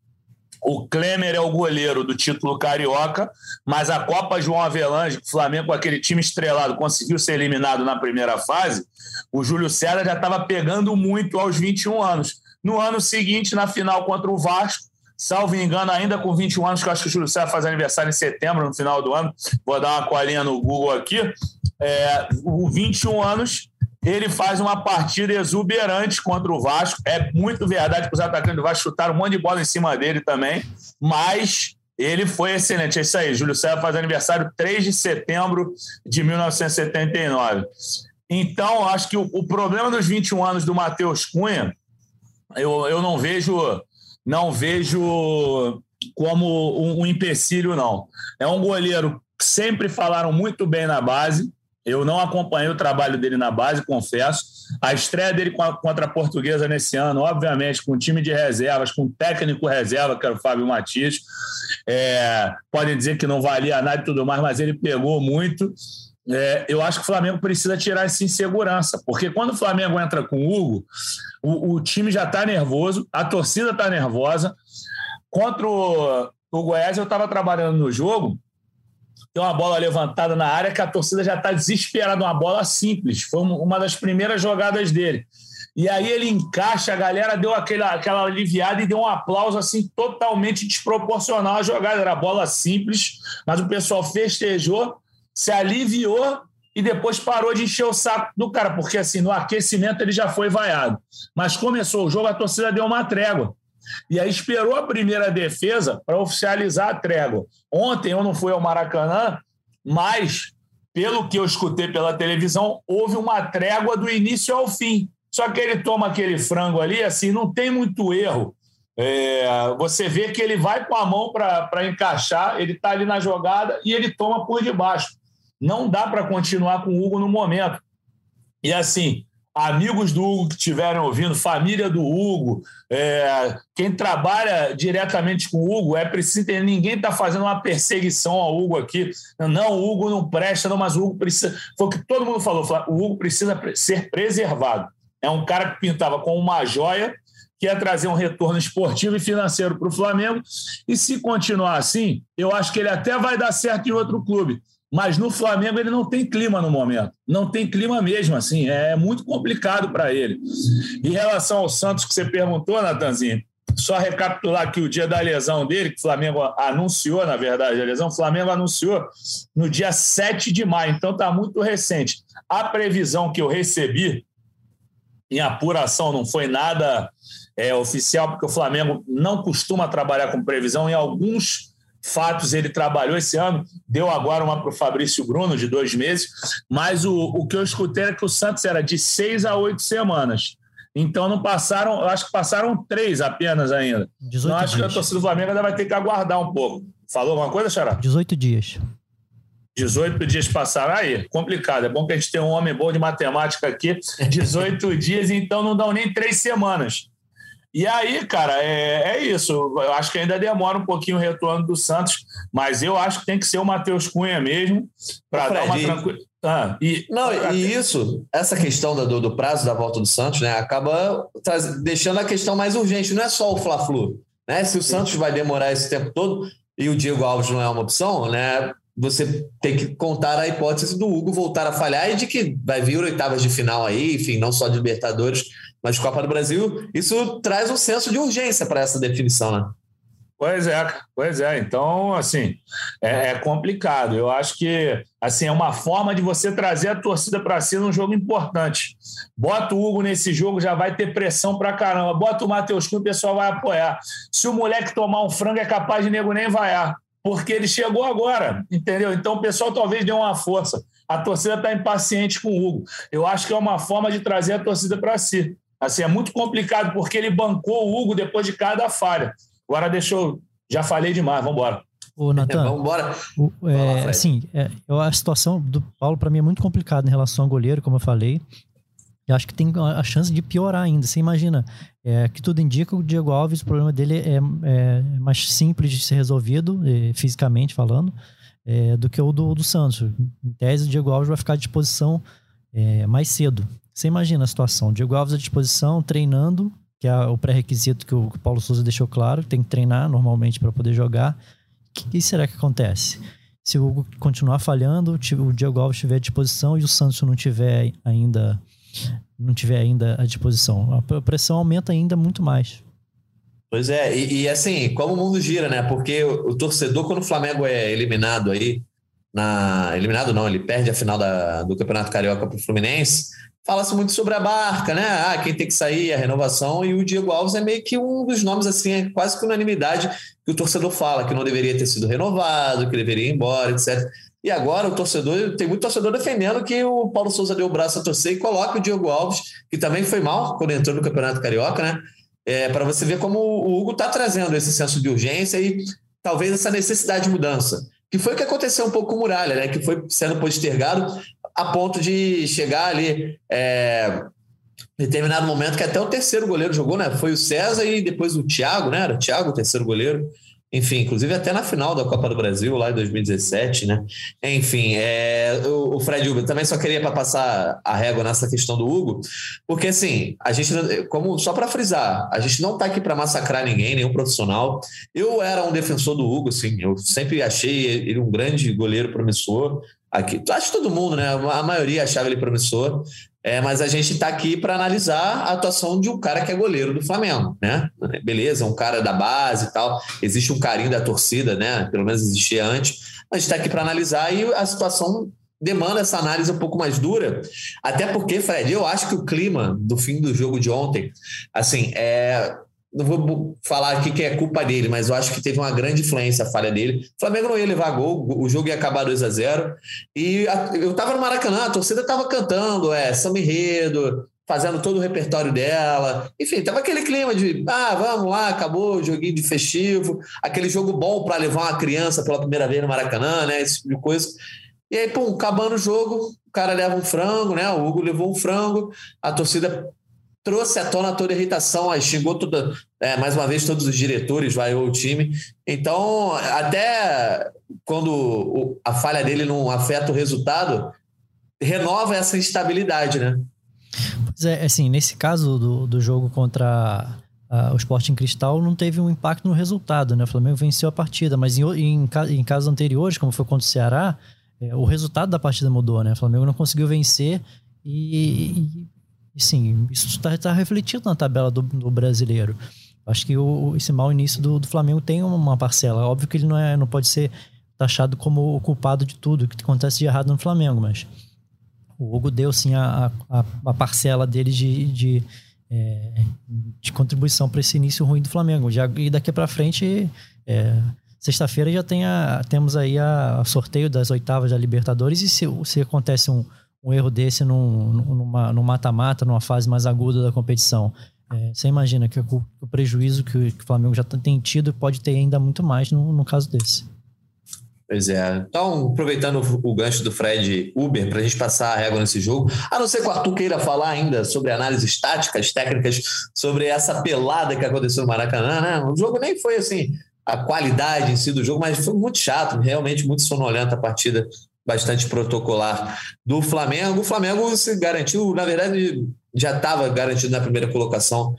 O Klemer é o goleiro do título carioca, mas a Copa João Avelange, o Flamengo com aquele time estrelado conseguiu ser eliminado na primeira fase, o Júlio César já estava pegando muito aos 21 anos. No ano seguinte, na final contra o Vasco, salvo engano, ainda com 21 anos, que eu acho que o Júlio César faz aniversário em setembro, no final do ano, vou dar uma colinha no Google aqui, o 21 anos... ele faz uma partida exuberante contra o Vasco. É muito verdade que os atacantes do Vasco chutaram um monte de bola em cima dele também, mas ele foi excelente. É isso aí, Júlio César faz aniversário 3 de setembro de 1979. Então, acho que o problema dos 21 anos do Matheus Cunha, eu não vejo como um empecilho, não. É um goleiro que sempre falaram muito bem na base. Eu não acompanhei o trabalho dele na base, confesso, A estreia dele contra a Portuguesa nesse ano, obviamente, com time de reservas, com técnico reserva, que era o Fábio Matias. Podem dizer que não valia nada e tudo mais, mas ele pegou muito. Eu acho que o Flamengo precisa tirar essa insegurança, porque quando o Flamengo entra com o Hugo, o time já está nervoso, a torcida está nervosa. Contra o Goiás, eu estava trabalhando no jogo, tem uma bola levantada na área que a torcida já está desesperada, uma bola simples, foi uma das primeiras jogadas dele. E aí ele encaixa, a galera deu aquela aliviada e deu um aplauso assim totalmente desproporcional à jogada, era bola simples, mas o pessoal festejou, se aliviou e depois parou de encher o saco do cara, porque assim, no aquecimento ele já foi vaiado. Mas começou o jogo, a torcida deu uma trégua. E aí esperou a primeira defesa para oficializar a trégua. Ontem eu não fui ao Maracanã, mas, pelo que eu escutei pela televisão, houve uma trégua do início ao fim. Só que ele toma aquele frango ali, assim, não tem muito erro. Você vê que ele vai com a mão para encaixar, ele está ali na jogada e ele toma por debaixo. Não dá para continuar com o Hugo no momento. E assim... amigos do Hugo que estiverem ouvindo, família do Hugo, quem trabalha diretamente com o Hugo, ninguém está fazendo uma perseguição ao Hugo aqui. Não, o Hugo não presta, não, mas o Hugo precisa... Foi o que todo mundo falou, o Hugo precisa ser preservado. É um cara que pintava como uma joia, que ia trazer um retorno esportivo e financeiro para o Flamengo, e se continuar assim, eu acho que ele até vai dar certo em outro clube. Mas no Flamengo ele não tem clima no momento, não tem clima mesmo, assim, é muito complicado para ele. Em relação ao Santos que você perguntou, Natanzinho, só recapitular aqui o dia da lesão dele, que o Flamengo anunciou, na verdade, a lesão, o Flamengo anunciou no dia 7 de maio, então está muito recente. A previsão que eu recebi em apuração não foi nada oficial, porque o Flamengo não costuma trabalhar com previsão em alguns fatos, ele trabalhou esse ano, deu agora uma para o Fabrício Bruno, de 2 meses, mas o que eu escutei era que o Santos era de 6 a 8 semanas. Então não passaram, eu acho que passaram 3 apenas ainda. Então acho que a torcida do Flamengo ainda vai ter que aguardar um pouco. Falou alguma coisa, Xará? 18 dias. 18 dias passaram aí, complicado, é bom que a gente tem um homem bom de matemática aqui, 18 dias, então não dão nem 3 semanas. E aí, cara, é isso. Eu acho que ainda demora um pouquinho o retorno do Santos, mas eu acho que tem que ser o Matheus Cunha mesmo para dar uma tranquilidade. Essa questão do prazo da volta do Santos, né, acaba deixando a questão mais urgente. Não é só o Fla-Flu, né? Se o Santos vai demorar esse tempo todo e o Diego Alves não é uma opção, né? Você tem que contar a hipótese do Hugo voltar a falhar e de que vai vir oitavas de final aí, enfim, não só de Libertadores, mas Copa do Brasil. Isso traz um senso de urgência para essa definição, né? Pois é. Então, assim, é complicado. Eu acho que, assim, é uma forma de você trazer a torcida para si num jogo importante. Bota o Hugo nesse jogo, já vai ter pressão pra caramba. Bota o Matheus Cunha, o pessoal vai apoiar. Se o moleque tomar um frango, é capaz de nego nem vaiar, porque ele chegou agora, entendeu? Então o pessoal talvez dê uma força. A torcida está impaciente com o Hugo. Eu acho que é uma forma de trazer a torcida para si. Assim, é muito complicado, porque ele bancou o Hugo depois de cada falha. Agora deixou... Já falei demais, vamos embora. Ô, Natan, vamos embora. A situação do Paulo, para mim, é muito complicada em relação ao goleiro, como eu falei. Eu acho que tem a chance de piorar ainda. Você imagina, que tudo indica que o Diego Alves, o problema dele é mais simples de ser resolvido, fisicamente falando, do que o do Santos. Em tese, o Diego Alves vai ficar à disposição mais cedo. Você imagina a situação, o Diego Alves à disposição, treinando, que é o pré-requisito que o Paulo Sousa deixou claro, tem que treinar normalmente para poder jogar. O que será que acontece? Se o Hugo continuar falhando, o Diego Alves estiver à disposição e o Santos não tiver ainda à disposição, a pressão aumenta ainda muito mais. Pois é, e assim, como o mundo gira, né? Porque o torcedor, quando o Flamengo é eliminado aí, ele perde a final do Campeonato Carioca para o Fluminense, fala-se muito sobre a barca, né? Quem tem que sair, a renovação, e o Diego Alves é meio que um dos nomes, assim, é quase que unanimidade que o torcedor fala, que não deveria ter sido renovado, que deveria ir embora, etc. E agora o torcedor, tem muito torcedor defendendo que o Paulo Sousa deu o braço a torcer e coloca o Diego Alves, que também foi mal quando entrou no Campeonato Carioca, né? Para você ver como o Hugo está trazendo esse senso de urgência e talvez essa necessidade de mudança, que foi o que aconteceu um pouco com o Muralha, né? Que foi sendo postergado a ponto de chegar ali determinado momento que até o terceiro goleiro jogou, né? Foi o César e depois o Thiago, né? Era o Thiago o terceiro goleiro. Enfim, inclusive até na final da Copa do Brasil, lá em 2017, né? Enfim, o Fred Huber também só queria para passar a régua nessa questão do Hugo, porque assim, a gente, como só para frisar, a gente não está aqui para massacrar ninguém, nenhum profissional. Eu era um defensor do Hugo, assim, eu sempre achei ele um grande goleiro promissor. Aqui, acho que todo mundo, né? A maioria achava ele promissor. Mas a gente está aqui para analisar a atuação de um cara que é goleiro do Flamengo, né? Beleza, um cara da base e tal, existe um carinho da torcida, né? Pelo menos existia antes. A gente está aqui para analisar e a situação demanda essa análise um pouco mais dura, até porque, Fred, eu acho que o clima do fim do jogo de ontem, assim, não vou falar aqui que é culpa dele, mas eu acho que teve uma grande influência a falha dele. O Flamengo não ia levar gol, o jogo ia acabar 2-0. E eu estava no Maracanã, a torcida estava cantando, samba enredo, fazendo todo o repertório dela. Enfim, estava aquele clima de, vamos lá, acabou, joguinho de festivo, aquele jogo bom para levar uma criança pela primeira vez no Maracanã, né, esse tipo de coisa. E aí, pum, acabando o jogo, o cara leva um frango, né, o Hugo levou um frango, a torcida trouxe à tona toda a irritação, aí xingou toda, mais uma vez todos os diretores, vaiou o time. Então, até quando a falha dele não afeta o resultado, renova essa instabilidade, né? Pois é, assim, nesse caso do jogo contra o Sport Cristal, não teve um impacto no resultado, né? O Flamengo venceu a partida, mas em casos anteriores, como foi contra o Ceará, o resultado da partida mudou, né? O Flamengo não conseguiu vencer e sim, isso está refletido na tabela do brasileiro. Acho que esse mau início do Flamengo tem uma parcela. Óbvio que ele não pode ser taxado como o culpado de tudo que acontece de errado no Flamengo, mas o Hugo deu sim a parcela dele de contribuição para esse início ruim do Flamengo. E daqui para frente, sexta-feira já temos aí o sorteio das oitavas da Libertadores, e se acontece um erro desse num mata-mata, numa fase mais aguda da competição. Você imagina que o prejuízo que o Flamengo já tem tido pode ter ainda muito mais num caso desse. Pois é. Então, aproveitando o gancho do Fred Huber, para a gente passar a régua nesse jogo, a não ser que o Arthur queira falar ainda sobre análises táticas, técnicas, sobre essa pelada que aconteceu no Maracanã, né? O jogo nem foi assim, a qualidade em si do jogo, mas foi muito chato, realmente muito sonolenta a partida, bastante protocolar do Flamengo. O Flamengo se garantiu, na verdade, já estava garantido na primeira colocação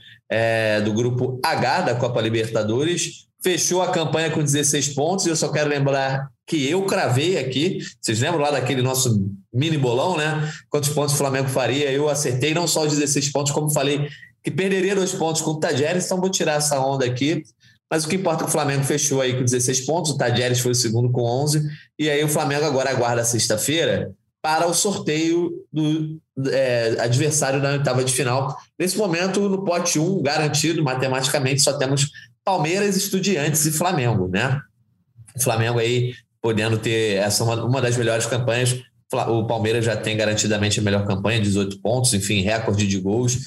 do grupo H da Copa Libertadores. Fechou a campanha com 16 pontos. E eu só quero lembrar que eu cravei aqui. Vocês lembram lá daquele nosso mini bolão, né? Quantos pontos o Flamengo faria? Eu acertei não só os 16 pontos, como falei que perderia 2 pontos com o Tadjeres. Então vou tirar essa onda aqui. Mas o que importa é que o Flamengo fechou aí com 16 pontos, o Tadjeres foi o segundo com 11, e aí o Flamengo agora aguarda sexta-feira para o sorteio do adversário na oitava de final. Nesse momento, no pote 1, garantido, matematicamente, só temos Palmeiras, Estudiantes e Flamengo, né? O Flamengo aí podendo ter essa uma das melhores campanhas. O Palmeiras já tem garantidamente a melhor campanha, 18 pontos, enfim, recorde de gols.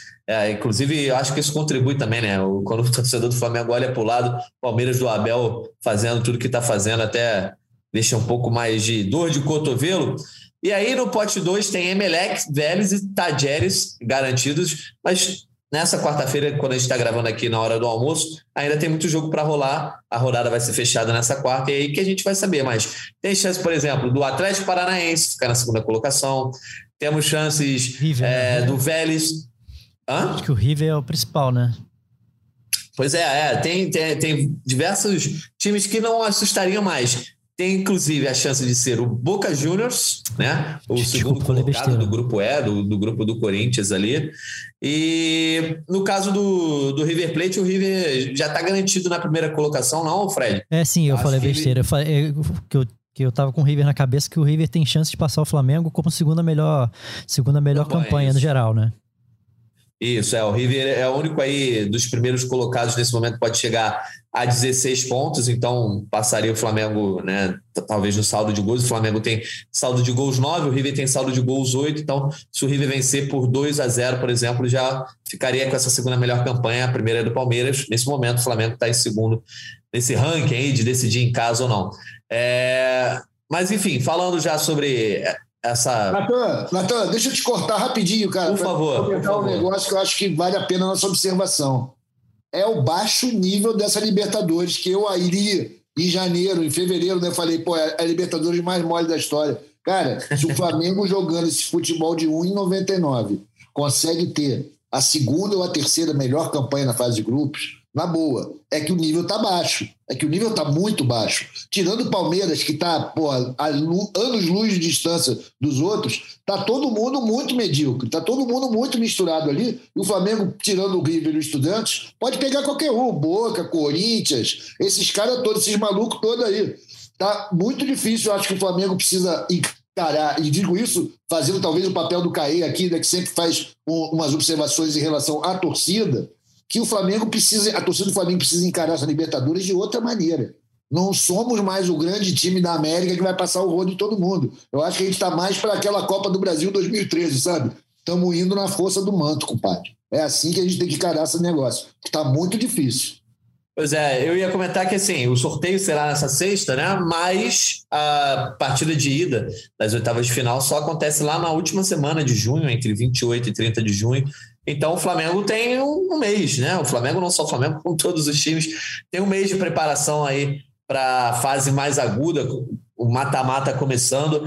Inclusive, eu acho que isso contribui também, né? Quando o torcedor do Flamengo olha para o lado, Palmeiras do Abel fazendo tudo que está fazendo, até deixa um pouco mais de dor de cotovelo. E aí, no pote 2, tem Emelec, Vélez e Tadjeres garantidos, mas nessa quarta-feira, quando a gente está gravando aqui na hora do almoço, ainda tem muito jogo para rolar. A rodada vai ser fechada nessa quarta, e é aí que a gente vai saber. Mas tem chance, por exemplo, do Atlético Paranaense ficar na segunda colocação. Temos chances River, né? Do Vélez. Acho que o River é o principal, né? Pois é. Tem diversos times que não assustariam mais. Tem, inclusive, a chance de ser o Boca Juniors, né? O segundo colocado do grupo do grupo do Corinthians ali. E no caso do River Plate, o River já está garantido na primeira colocação, não, Fred? Sim, eu falei besteira. Eu estava com o River na cabeça, que o River tem chance de passar o Flamengo como segunda melhor campanha no geral, né? Isso, o River é o único aí dos primeiros colocados nesse momento, pode chegar a 16 pontos, então passaria o Flamengo, né, talvez no saldo de gols. O Flamengo tem saldo de gols 9, o River tem saldo de gols 8, então se o River vencer por 2-0, por exemplo, já ficaria com essa segunda melhor campanha, a primeira é do Palmeiras. Nesse momento o Flamengo está em segundo nesse ranking aí de decidir em casa ou não. Mas enfim, falando já sobre essa... Natan, deixa eu te cortar rapidinho, cara. Por favor. Comentar um negócio que eu acho que vale a pena a nossa observação. É o baixo nível dessa Libertadores, que eu aí em janeiro, em fevereiro, né, falei, pô, é a Libertadores mais mole da história. Cara, se o Flamengo jogando esse futebol de 1,99 consegue ter a segunda ou a terceira melhor campanha na fase de grupos, na boa, é que o nível tá baixo, é que o nível tá muito baixo. Tirando o Palmeiras, que tá, porra, a anos-luz de distância dos outros, tá todo mundo muito medíocre, tá todo mundo muito misturado ali, e o Flamengo, tirando o River e os Estudiantes, pode pegar qualquer um, Boca, Corinthians, esses caras todos, esses malucos todos aí. Tá muito difícil, eu acho que o Flamengo precisa encarar, e digo isso fazendo talvez o papel do Caê aqui, né, que sempre faz umas observações em relação à torcida, que o Flamengo precisa, a torcida do Flamengo precisa encarar essa Libertadores de outra maneira. Não somos mais o grande time da América que vai passar o rodo em todo mundo. Eu acho que a gente está mais para aquela Copa do Brasil 2013, sabe? Estamos indo na força do manto, compadre. É assim que a gente tem que encarar esse negócio, que está muito difícil. Pois é, eu ia comentar que assim, o sorteio será nessa sexta, né? Mas a partida de ida das oitavas de final só acontece lá na última semana de junho, entre 28 e 30 de junho. Então o Flamengo tem um mês, né? O Flamengo, não só o Flamengo, como todos os times, tem um mês de preparação aí para a fase mais aguda, o mata-mata começando.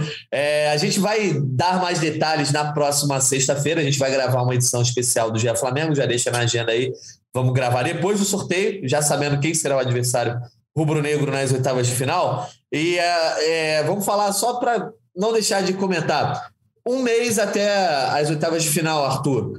A gente vai dar mais detalhes na próxima sexta-feira, a gente vai gravar uma edição especial do GE Flamengo, já deixa na agenda aí, vamos gravar depois do sorteio, já sabendo quem será o adversário rubro-negro nas oitavas de final. E vamos falar só para não deixar de comentar, um mês até as oitavas de final, Arthur.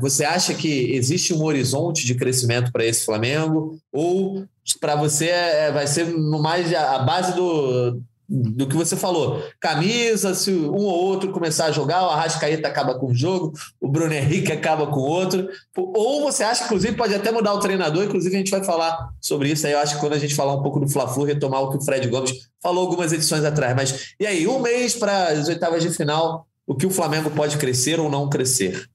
Você acha que existe um horizonte de crescimento para esse Flamengo? Ou para você vai ser mais a base do que você falou? Camisa, se um ou outro começar a jogar, o Arrascaeta acaba com um jogo, o Bruno Henrique acaba com outro. Ou você acha, inclusive, pode até mudar o treinador, inclusive a gente vai falar sobre isso. Aí eu acho que quando a gente falar um pouco do Fla-Flu, retomar o que o Fred Gomes falou algumas edições atrás. Mas e aí, um mês para as oitavas de final... O que o Flamengo pode crescer ou não crescer?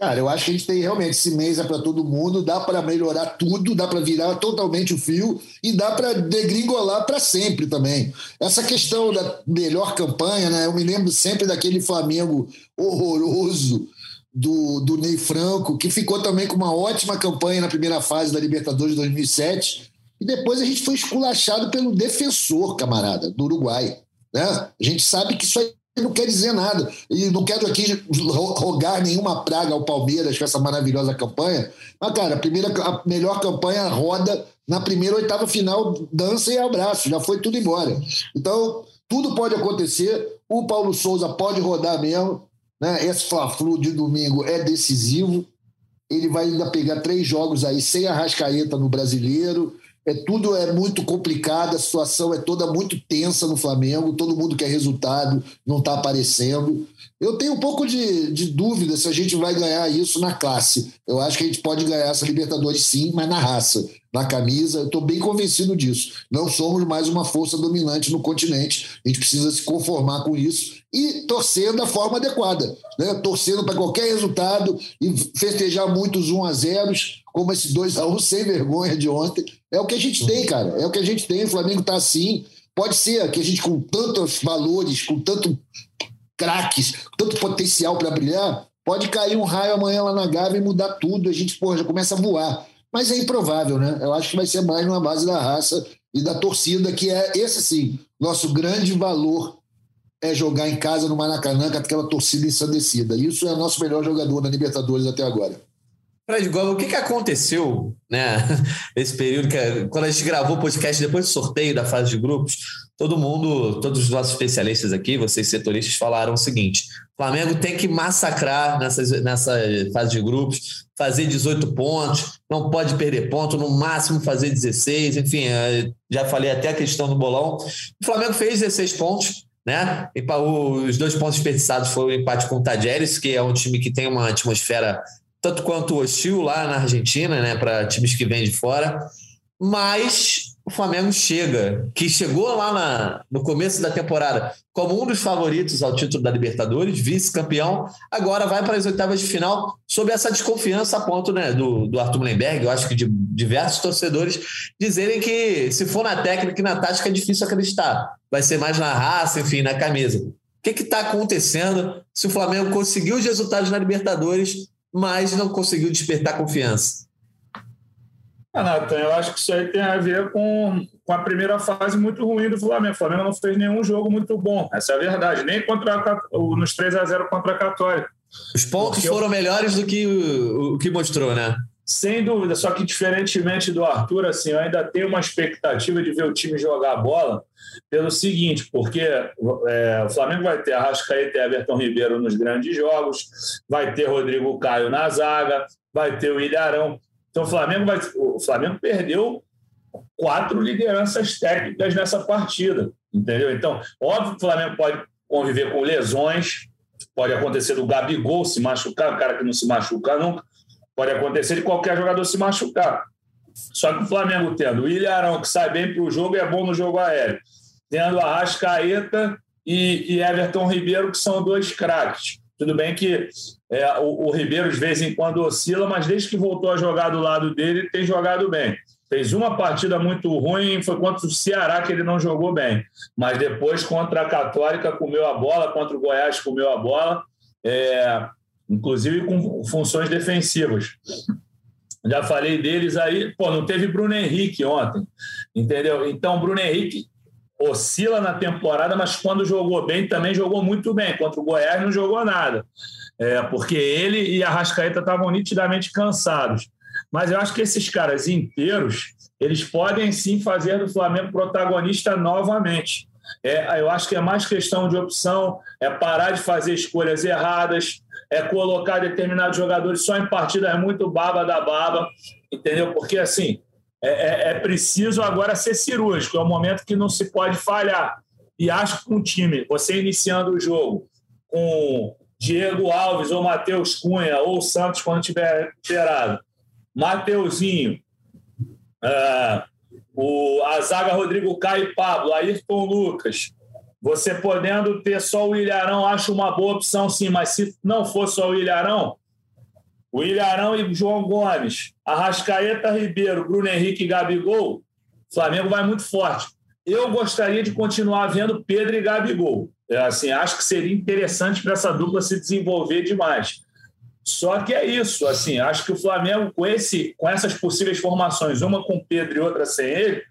Cara, eu acho que a gente tem realmente esse mês para todo mundo, dá para melhorar tudo, dá para virar totalmente o fio e dá para degringolar para sempre também. Essa questão da melhor campanha, né? Eu me lembro sempre daquele Flamengo horroroso do Ney Franco, que ficou também com uma ótima campanha na primeira fase da Libertadores de 2007 e depois a gente foi esculachado pelo Defensor, camarada, do Uruguai, né? A gente sabe que isso aí não quer dizer nada, e não quero aqui rogar nenhuma praga ao Palmeiras com essa maravilhosa campanha, mas cara, a melhor campanha roda na primeira oitava final, dança e abraço, já foi tudo embora. Então, tudo pode acontecer, o Paulo Sousa pode rodar mesmo, né? Esse Fla-Flu de domingo é decisivo, ele vai ainda pegar 3 jogos aí sem Arrascaeta no Brasileiro. Tudo é muito complicado, a situação é toda muito tensa no Flamengo, todo mundo quer resultado, não está aparecendo. Eu tenho um pouco de dúvida se a gente vai ganhar isso na classe. Eu acho que a gente pode ganhar essa Libertadores sim, mas na raça, na camisa. Eu estou bem convencido disso. Não somos mais uma força dominante no continente. A gente precisa se conformar com isso e torcer da forma adequada, né? Torcendo para qualquer resultado e festejar muitos 1-0, como esse 2-1 sem vergonha de ontem. É o que a gente tem, cara. É o que a gente tem. O Flamengo está assim. Pode ser que a gente, com tantos valores, com tanto craques, tanto potencial para brilhar, pode cair um raio amanhã lá na Gávea e mudar tudo, a gente já começa a voar, mas é improvável, né? Eu acho que vai ser mais numa base da raça e da torcida, que é esse sim, nosso grande valor é jogar em casa no Maracanã com aquela torcida ensandecida, isso é o nosso melhor jogador na Libertadores até agora. Fred Gomes, o que aconteceu, né, nesse período, quando a gente gravou o podcast depois do sorteio da fase de grupos, todos os nossos especialistas aqui, vocês setoristas, falaram o seguinte: o Flamengo tem que massacrar nessa fase de grupos, fazer 18 pontos, não pode perder ponto, no máximo fazer 16, enfim, já falei até a questão do bolão. O Flamengo fez 16 pontos, né? E os 2 pontos desperdiçados foram o empate com o Tadjeres, que é um time que tem uma atmosfera tanto quanto hostil lá na Argentina, né, para times que vêm de fora, mas o Flamengo chegou lá no começo da temporada como um dos favoritos ao título da Libertadores, vice-campeão, agora vai para as oitavas de final sob essa desconfiança a ponto, né, do Arthur Muhlenberg, eu acho que de diversos torcedores, dizerem que se for na técnica e na tática é difícil acreditar, vai ser mais na raça, enfim, na camisa. que está acontecendo se o Flamengo conseguiu os resultados na Libertadores, mas não conseguiu despertar confiança? Ah, Nathan, eu acho que isso aí tem a ver com a primeira fase muito ruim do Flamengo. O Flamengo não fez nenhum jogo muito bom, essa é a verdade, nem contra nos 3-0 contra a Católica. Os pontos foram melhores do que o que mostrou, né? Sem dúvida, só que diferentemente do Arthur, assim, eu ainda tenho uma expectativa de ver o time jogar a bola pelo seguinte, porque o Flamengo vai ter Arrascaeta e Everton Ribeiro nos grandes jogos, vai ter Rodrigo Caio na zaga, vai ter o Ilharão. Então o Flamengo perdeu 4 lideranças técnicas nessa partida, entendeu? Então, óbvio que o Flamengo pode conviver com lesões, pode acontecer do Gabigol se machucar, o cara que não se machuca nunca, pode acontecer de qualquer jogador se machucar. Só que o Flamengo tendo o Ilharão, que sai bem para o jogo e é bom no jogo aéreo, tendo a Arrascaeta e Everton Ribeiro, que são 2 craques. Tudo bem que o Ribeiro, de vez em quando, oscila, mas desde que voltou a jogar do lado dele, tem jogado bem. Fez uma partida muito ruim, foi contra o Ceará que ele não jogou bem. Mas depois, contra a Católica, comeu a bola, contra o Goiás, comeu a bola, inclusive com funções defensivas. Já falei deles aí. Pô, não teve Bruno Henrique ontem, entendeu? Então, Bruno Henrique oscila na temporada, mas quando jogou bem, também jogou muito bem. Contra o Goiás não jogou nada, porque ele e a Arrascaeta estavam nitidamente cansados. Mas eu acho que esses caras inteiros, eles podem sim fazer do Flamengo protagonista novamente. Eu acho que é mais questão de opção, parar de fazer escolhas erradas, colocar determinados jogadores só em partidas muito baba da baba, entendeu? Porque, assim, é preciso agora ser cirúrgico, é um momento que não se pode falhar. E acho que com o time, você iniciando o jogo com Diego Alves ou Matheus Cunha ou Santos quando tiver recuperado, Mateuzinho, a zaga Rodrigo Caio e Pablo, Ayrton Lucas, você podendo ter só o Ilharão, acho uma boa opção sim, mas se não for só o Ilharão e João Gomes, Arrascaeta, Ribeiro, Bruno Henrique e Gabigol, o Flamengo vai muito forte. Eu gostaria de continuar vendo Pedro e Gabigol. Assim, acho que seria interessante para essa dupla se desenvolver demais. Só que é isso, assim, acho que o Flamengo, com essas possíveis formações, uma com Pedro e outra sem ele,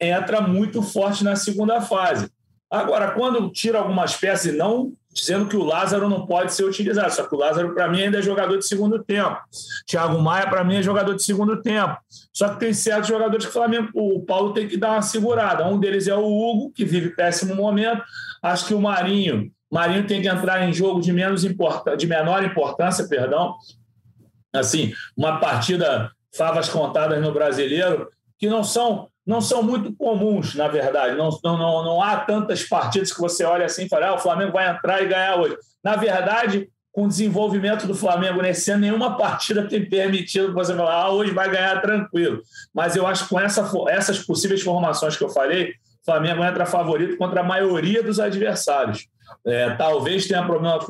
entra muito forte na segunda fase. Agora, quando tira algumas peças, e não dizendo que o Lázaro não pode ser utilizado, só que o Lázaro, para mim, ainda é jogador de segundo tempo. Thiago Maia, para mim, é jogador de segundo tempo. Só que tem certos jogadores que o Flamengo, o Paulo tem que dar uma segurada. Um deles é o Hugo, que vive péssimo momento. Acho que o Marinho tem que entrar em jogo de menor importância, perdão. Assim, uma partida favas contadas no Brasileiro, que não são muito comuns, na verdade. Não há tantas partidas que você olha assim e fala, o Flamengo vai entrar e ganhar hoje. Na verdade, com o desenvolvimento do Flamengo nesse ano, nenhuma partida tem permitido você falar, hoje vai ganhar tranquilo. Mas eu acho que com essas possíveis formações que eu falei, o Flamengo entra favorito contra a maioria dos adversários. Talvez tenha problemas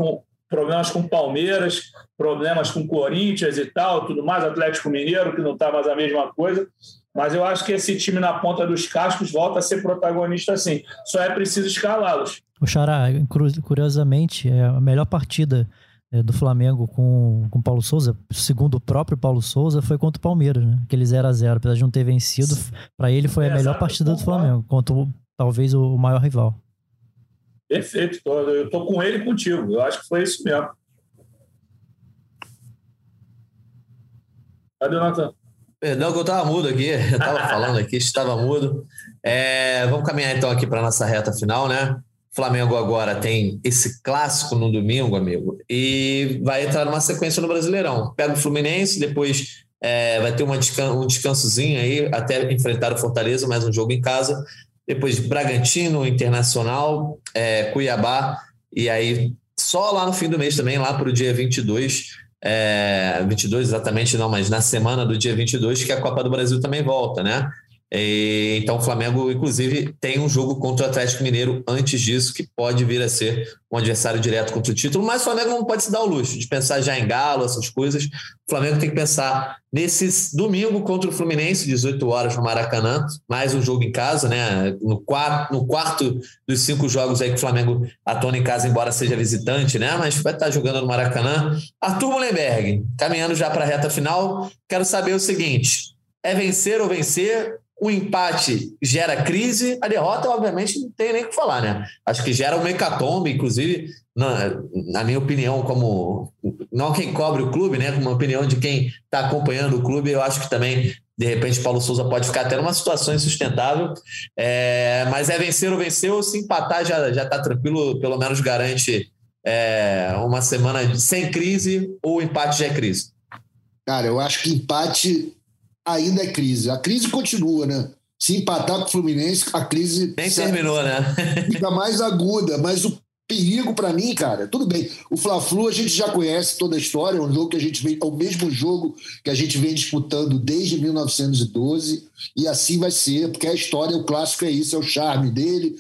com Palmeiras, problemas com Corinthians e tal, tudo mais, Atlético Mineiro, que não está mais a mesma coisa, mas eu acho que esse time na ponta dos cascos volta a ser protagonista sim, só é preciso escalá-los. O Xará, curiosamente, a melhor partida do Flamengo com o Paulo Sousa, segundo o próprio Paulo Sousa, foi contra o Palmeiras, né? Aquele 0-0, apesar de não ter vencido, para ele foi a melhor partida do Flamengo, contra talvez o maior rival. Perfeito, eu estou com ele e contigo, eu acho que foi isso mesmo. Cadê o Nathan? Perdão que eu estava mudo aqui, eu estava falando aqui, estava mudo. Vamos caminhar então aqui para a nossa reta final, né? O Flamengo agora tem esse clássico no domingo, amigo, e vai entrar numa sequência no Brasileirão. Pega o Fluminense, depois vai ter um descansozinho aí, até enfrentar o Fortaleza, mais um jogo em casa. Depois Bragantino, Internacional, Cuiabá, e aí só lá no fim do mês também, lá para o dia 22 exatamente não, mas na semana do dia 22 que a Copa do Brasil também volta, né? Então o Flamengo, inclusive, tem um jogo contra o Atlético Mineiro antes disso, que pode vir a ser um adversário direto contra o título, mas o Flamengo não pode se dar o luxo de pensar já em galo, essas coisas. O Flamengo tem que pensar nesse domingo contra o Fluminense, 18 horas no Maracanã, mais um jogo em casa, né? No quarto dos 5 jogos aí que o Flamengo atua em casa, embora seja visitante, né? Mas vai estar jogando no Maracanã. Arthur Muhlenberg, caminhando já para a reta final, quero saber o seguinte: é vencer ou vencer? O empate gera crise, a derrota, obviamente, não tem nem o que falar, né? Acho que gera uma hecatombe, inclusive, na minha opinião, como não quem cobre o clube, né? Como a opinião de quem está acompanhando o clube, eu acho que também, de repente, Paulo Sousa pode ficar até numa situação insustentável. Mas é vencer ou vencer, ou se empatar já está tranquilo, pelo menos garante uma semana sem crise, ou o empate já é crise? Cara, eu acho que empate ainda é crise. A crise continua, né? Se empatar com o Fluminense, a crise nem terminou, né? Fica mais aguda, mas o perigo pra mim, cara, tudo bem. O Fla-Flu a gente já conhece toda a história, é um jogo que a gente vem, é o mesmo jogo que a gente vem disputando desde 1912, e assim vai ser, porque a história, o clássico é isso, é o charme dele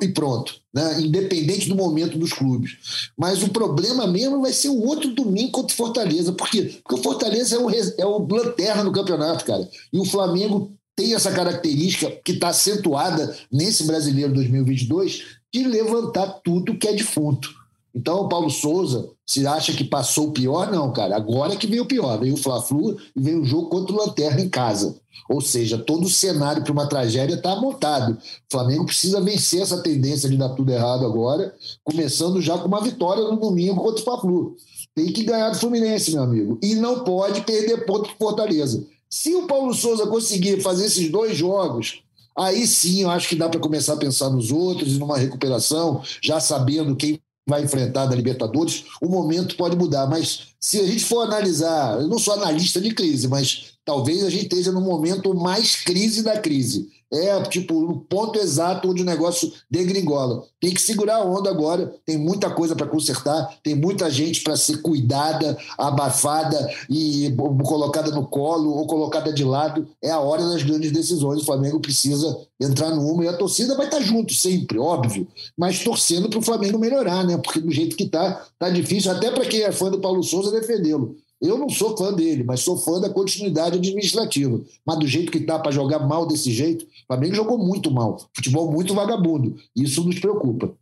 e pronto, né? Independente do momento dos clubes. Mas o problema mesmo vai ser o outro domingo contra o Fortaleza. Por quê? Porque o Fortaleza é o lanterna do campeonato, cara, e o Flamengo tem essa característica que está acentuada nesse Brasileiro 2022 de levantar tudo que é defunto. Então, o Paulo Sousa, se acha que passou o pior, não, cara. Agora é que veio o pior. Veio o Fla-Flu e veio o jogo contra o Lanterna em casa. Ou seja, todo o cenário para uma tragédia está montado. O Flamengo precisa vencer essa tendência de dar tudo errado agora, começando já com uma vitória no domingo contra o Fla-Flu. Tem que ganhar do Fluminense, meu amigo. E não pode perder ponto para Fortaleza. Se o Paulo Sousa conseguir fazer esses 2 jogos, aí sim eu acho que dá para começar a pensar nos outros e numa recuperação, já sabendo quem vai enfrentar da Libertadores. O momento pode mudar, mas se a gente for analisar, eu não sou analista de crise, mas talvez a gente esteja no momento mais crise da crise. É tipo o ponto exato onde o negócio degringola. Tem que segurar a onda agora, tem muita coisa para consertar, tem muita gente para ser cuidada, abafada e colocada no colo ou colocada de lado. É a hora das grandes decisões, o Flamengo precisa entrar numa e a torcida vai estar junto sempre, óbvio, mas torcendo para o Flamengo melhorar, né? Porque do jeito que está difícil, até para quem é fã do Paulo Sousa defendê-lo. Eu não sou fã dele, mas sou fã da continuidade administrativa. Mas do jeito que tá, para jogar mal desse jeito, o Flamengo jogou muito mal. Futebol muito vagabundo. Isso nos preocupa.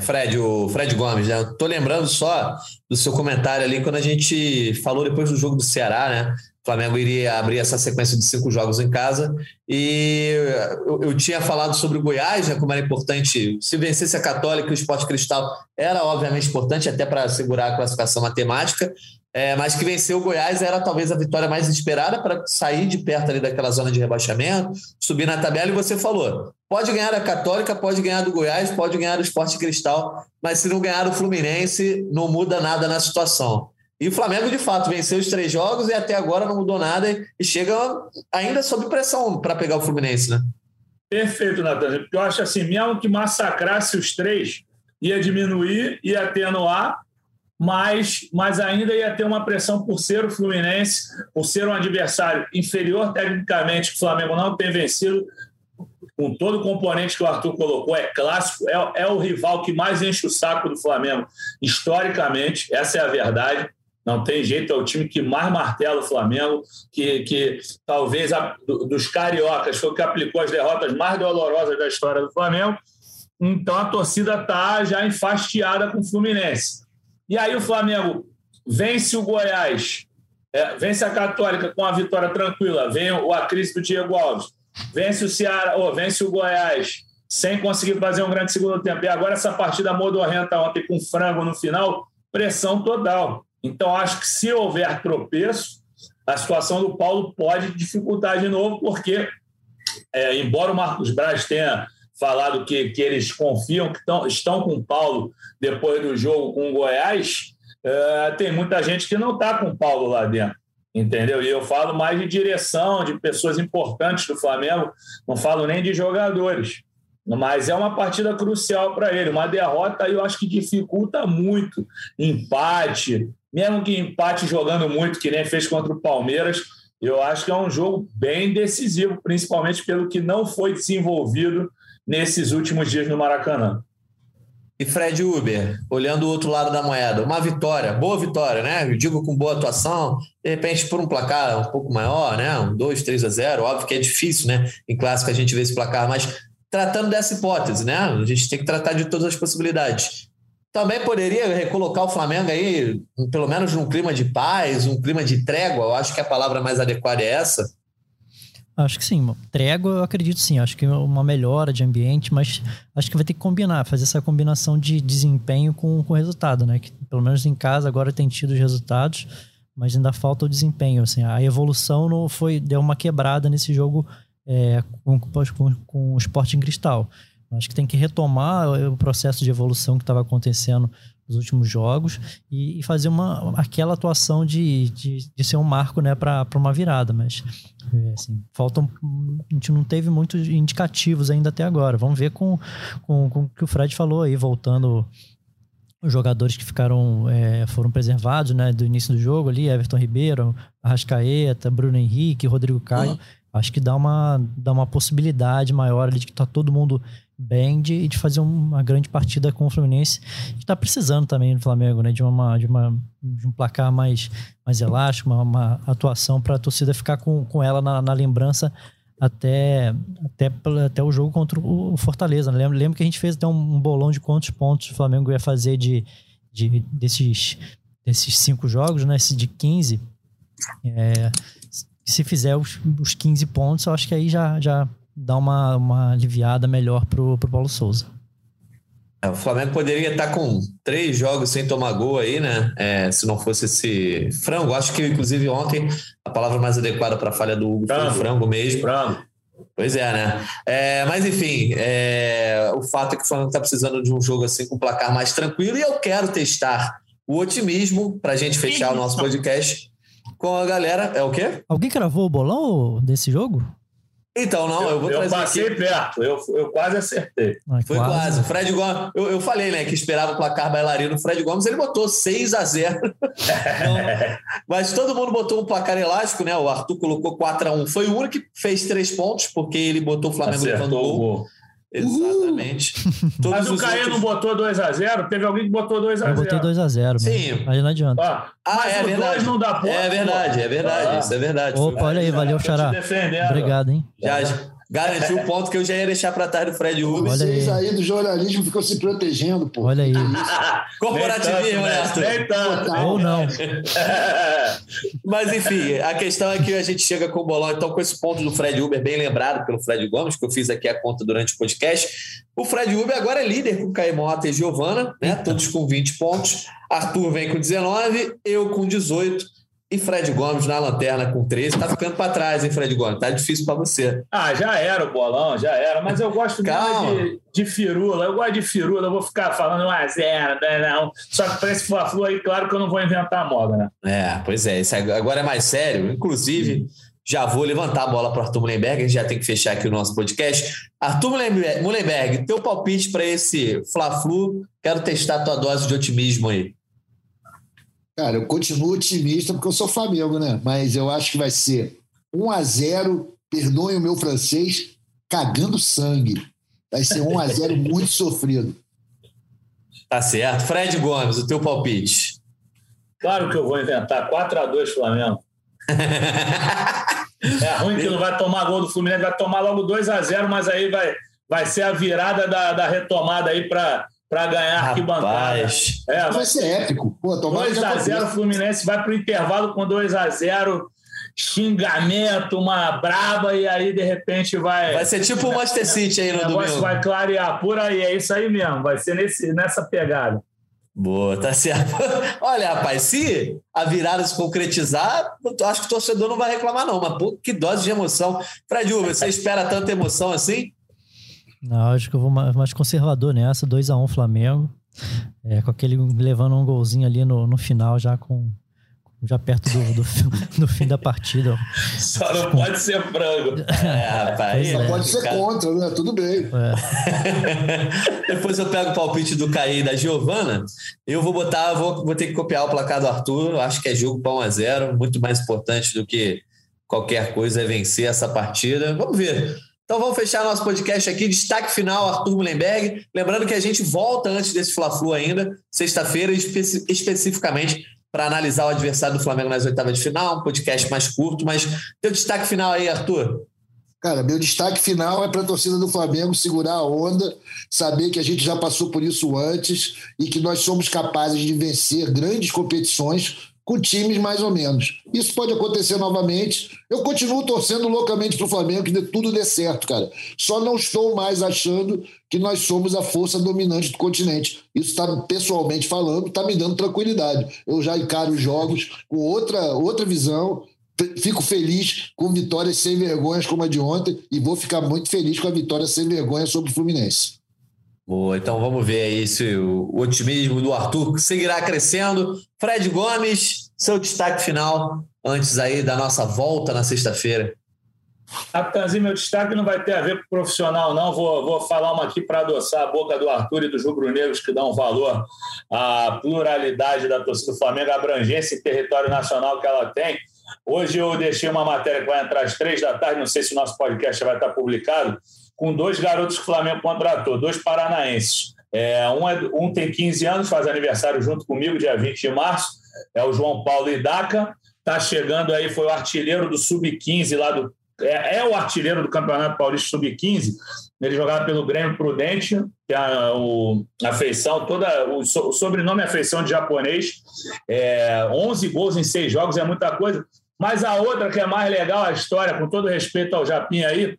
Fred Gomes, né? Tô lembrando só do seu comentário ali quando a gente falou depois do jogo do Ceará, né? O Flamengo iria abrir essa sequência de 5 jogos em casa, e eu tinha falado sobre o Goiás, né, como era importante, se vencesse a Católica e o Sport Cristal, era obviamente importante até para segurar a classificação matemática, mas que vencer o Goiás era talvez a vitória mais esperada para sair de perto ali daquela zona de rebaixamento, subir na tabela, e você falou, pode ganhar a Católica, pode ganhar do Goiás, pode ganhar do Sport Cristal, mas se não ganhar o Fluminense, não muda nada na situação. E o Flamengo, de fato, venceu os 3 jogos e até agora não mudou nada e chega ainda sob pressão para pegar o Fluminense, né? Perfeito, Natan. Eu acho assim, mesmo que massacrasse os 3, ia diminuir, ia atenuar, mas ainda ia ter uma pressão por ser o Fluminense, por ser um adversário inferior tecnicamente, que o Flamengo não tem vencido, com todo o componente que o Arthur colocou, é clássico, é o rival que mais enche o saco do Flamengo, historicamente, essa é a verdade. Não tem jeito, é o time que mais martela o Flamengo, que talvez dos cariocas foi o que aplicou as derrotas mais dolorosas da história do Flamengo. Então a torcida está já enfastiada com o Fluminense. E aí o Flamengo vence o Goiás, vence a Católica com a vitória tranquila, vem a crise do Diego Alves, vence o Ceará, vence o Goiás sem conseguir fazer um grande segundo tempo. E agora essa partida modorrenta ontem com frango no final, pressão total. Então, acho que se houver tropeço, a situação do Paulo pode dificultar de novo, porque, embora o Marcos Braz tenha falado que eles confiam, que estão com o Paulo depois do jogo com o Goiás, tem muita gente que não está com o Paulo lá dentro, entendeu? E eu falo mais de direção, de pessoas importantes do Flamengo, não falo nem de jogadores. Mas é uma partida crucial para ele. Uma derrota, eu acho que dificulta muito. Empate, mesmo que empate jogando muito, que nem fez contra o Palmeiras, Eu acho que é um jogo bem decisivo, principalmente pelo que não foi desenvolvido nesses últimos dias no Maracanã. E Fred Huber, olhando o outro lado da moeda, uma vitória, boa vitória, né? Eu digo com boa atuação, de repente por um placar um pouco maior, né? Um 2-3-0, óbvio que é difícil, né? Em clássico a gente vê esse placar, mas tratando dessa hipótese, né? A gente tem que tratar de todas as possibilidades. Também poderia recolocar o Flamengo aí, pelo menos num clima de paz, um clima de trégua, eu acho que a palavra mais adequada é essa. Acho que sim, trégua eu acredito sim, acho que uma melhora de ambiente, mas acho que vai ter que combinar, fazer essa combinação de desempenho com resultado, né? Que pelo menos em casa agora tem tido os resultados, mas ainda falta o desempenho, assim, a evolução não foi, deu uma quebrada nesse jogo com o Sport Cristal. Acho que tem que retomar o processo de evolução que estava acontecendo nos últimos jogos e fazer aquela atuação de ser um marco, né, para uma virada. Mas assim, a gente não teve muitos indicativos ainda até agora. Vamos ver com o que o Fred falou aí, voltando os jogadores que foram preservados, né, do início do jogo ali, Everton Ribeiro, Arrascaeta, Bruno Henrique, Rodrigo Caio. Acho que dá uma possibilidade maior ali de que está todo mundo bem e de fazer uma grande partida com o Fluminense, que está precisando também do Flamengo, né, de um placar mais elástico, uma atuação para a torcida ficar com ela na lembrança até o jogo contra o Fortaleza. Lembro que a gente fez até um bolão de quantos pontos o Flamengo ia fazer desses 5 jogos, né, de 15. Se fizer os 15 pontos, eu acho que aí já dá uma aliviada melhor pro Paulo Sousa. O Flamengo poderia estar com 3 jogos sem tomar gol aí, né? Se não fosse esse frango. Acho que, inclusive, ontem, a palavra mais adequada para a falha do Hugo foi o frango mesmo. Frango. Pois é, né? Mas, enfim, o fato é que o Flamengo está precisando de um jogo assim com um placar mais tranquilo, e eu quero testar o otimismo para a gente fechar o nosso podcast com a galera. É o quê? Alguém cravou o bolão desse jogo? Então, não, eu vou trazer. Eu passei aqui perto, eu quase acertei. Foi quase. Fred Gomes, eu falei, né, que esperava o placar bailarino. O Fred Gomes, ele botou 6-0. Então, mas todo mundo botou um placar elástico, né? O Arthur colocou 4-1. Foi o único que fez 3 pontos, porque ele botou o Flamengo levando o gol. Exatamente. Mas o Caio não botou 2-0? Teve alguém que botou 2-0. Eu botei 2-0. Sim. Mas não adianta. É verdade. Não dá ponto, é verdade. Isso é verdade. Opa, olha aí, valeu, Xará. Obrigado, hein? Já garantiu o ponto que eu já ia deixar pra trás do Fred Huber. Vocês aí do jornalismo ficam se protegendo, pô. Olha aí. Corporativismo, né? Ou não. Mas, enfim, a questão é que a gente chega com o bolão. Então, com esse ponto do Fred Huber, bem lembrado pelo Fred Gomes, que eu fiz aqui a conta durante o podcast, o Fred Huber agora é líder com Caimota e Giovana, né? Todos com 20 pontos. Arthur vem com 19, eu com 18 e Fred Gomes na lanterna com 13. Tá ficando para trás, hein, Fred Gomes? Tá difícil para você. Já era o bolão, já era. Mas eu gosto de firula. Eu gosto de firula. Eu vou ficar falando 1-0, não. Só que para esse Fla-Flu aí, claro que eu não vou inventar a moda, né? Pois é. Isso agora é mais sério. Inclusive, já vou levantar a bola para Arthur Muhlenberg. A gente já tem que fechar aqui o nosso podcast. Arthur Muhlenberg, teu palpite para esse Fla-Flu? Quero testar a tua dose de otimismo aí. Cara, eu continuo otimista porque eu sou Flamengo, né? Mas eu acho que vai ser 1-0, perdoem o meu francês, cagando sangue. Vai ser 1-0 muito sofrido. Tá certo. Fred Gomes, o teu palpite? Claro que eu vou inventar. 4-2 Flamengo. É ruim que não vai tomar gol do Fluminense, vai tomar logo 2-0, mas aí vai ser a virada da retomada aí para ganhar arquibancada. Vai ser épico. 2-0 Fluminense vai para o intervalo com 2-0, xingamento, uma braba, e aí de repente vai ser tipo o Master City aí no domingo. O negócio vai clarear por aí, é isso aí mesmo, vai ser nessa pegada. Boa, tá certo. Olha, rapaz, se a virada se concretizar, acho que o torcedor não vai reclamar não, mas pô, que dose de emoção. Fred Huber, você espera tanta emoção assim? Não, acho que eu vou mais conservador nessa, 2-1 Flamengo, com aquele levando um golzinho ali no final, já perto do fim da partida. Só não pode ser frango. Rapaz. Só pode ser contra, né? Tudo bem. Depois eu pego o palpite do Caí e da Giovana, eu vou botar, vou ter que copiar o placar do Arthur, acho que é jogo para 1-0, muito mais importante do que Qualquer coisa é vencer essa partida. Vamos ver. Então vamos fechar nosso podcast aqui. Destaque final, Arthur Muhlenberg. Lembrando que a gente volta antes desse Fla-Flu ainda, sexta-feira, especificamente para analisar o adversário do Flamengo nas oitavas de final. Um podcast mais curto, mas teu destaque final aí, Arthur. Cara, meu destaque final é para a torcida do Flamengo segurar a onda, saber que a gente já passou por isso antes e que nós somos capazes de vencer grandes competições com times mais ou menos. Isso pode acontecer novamente. Eu continuo torcendo loucamente para o Flamengo, que tudo dê certo, cara. Só não estou mais achando que nós somos a força dominante do continente. Isso está, pessoalmente falando, está me dando tranquilidade. Eu já encaro os jogos com outra visão. Fico feliz com vitórias sem vergonhas como a de ontem e vou ficar muito feliz com a vitória sem vergonha sobre o Fluminense. Boa, então vamos ver aí se o otimismo do Arthur seguirá crescendo. Fred Gomes, seu destaque final antes aí da nossa volta na sexta-feira. Raptanzinho, meu destaque não vai ter a ver com profissional, não. Vou falar uma aqui para adoçar a boca do Arthur e dos rubro-negros, que dão valor à pluralidade da torcida do Flamengo, a abrangência e território nacional que ela tem. Hoje eu deixei uma matéria que vai entrar às 3 da tarde, não sei se o nosso podcast vai estar publicado, com 2 garotos que o Flamengo contratou, 2 paranaenses. Um tem 15 anos, faz aniversário junto comigo, dia 20 de março, é o João Paulo Idaca, está chegando aí, foi o artilheiro do Sub-15 lá do... É o artilheiro do Campeonato Paulista Sub-15, ele jogava pelo Grêmio Prudente, tem a feição, o sobrenome é feição de japonês, 11 gols em 6 jogos é muita coisa, mas a outra que é mais legal a história, com todo respeito ao Japinha aí,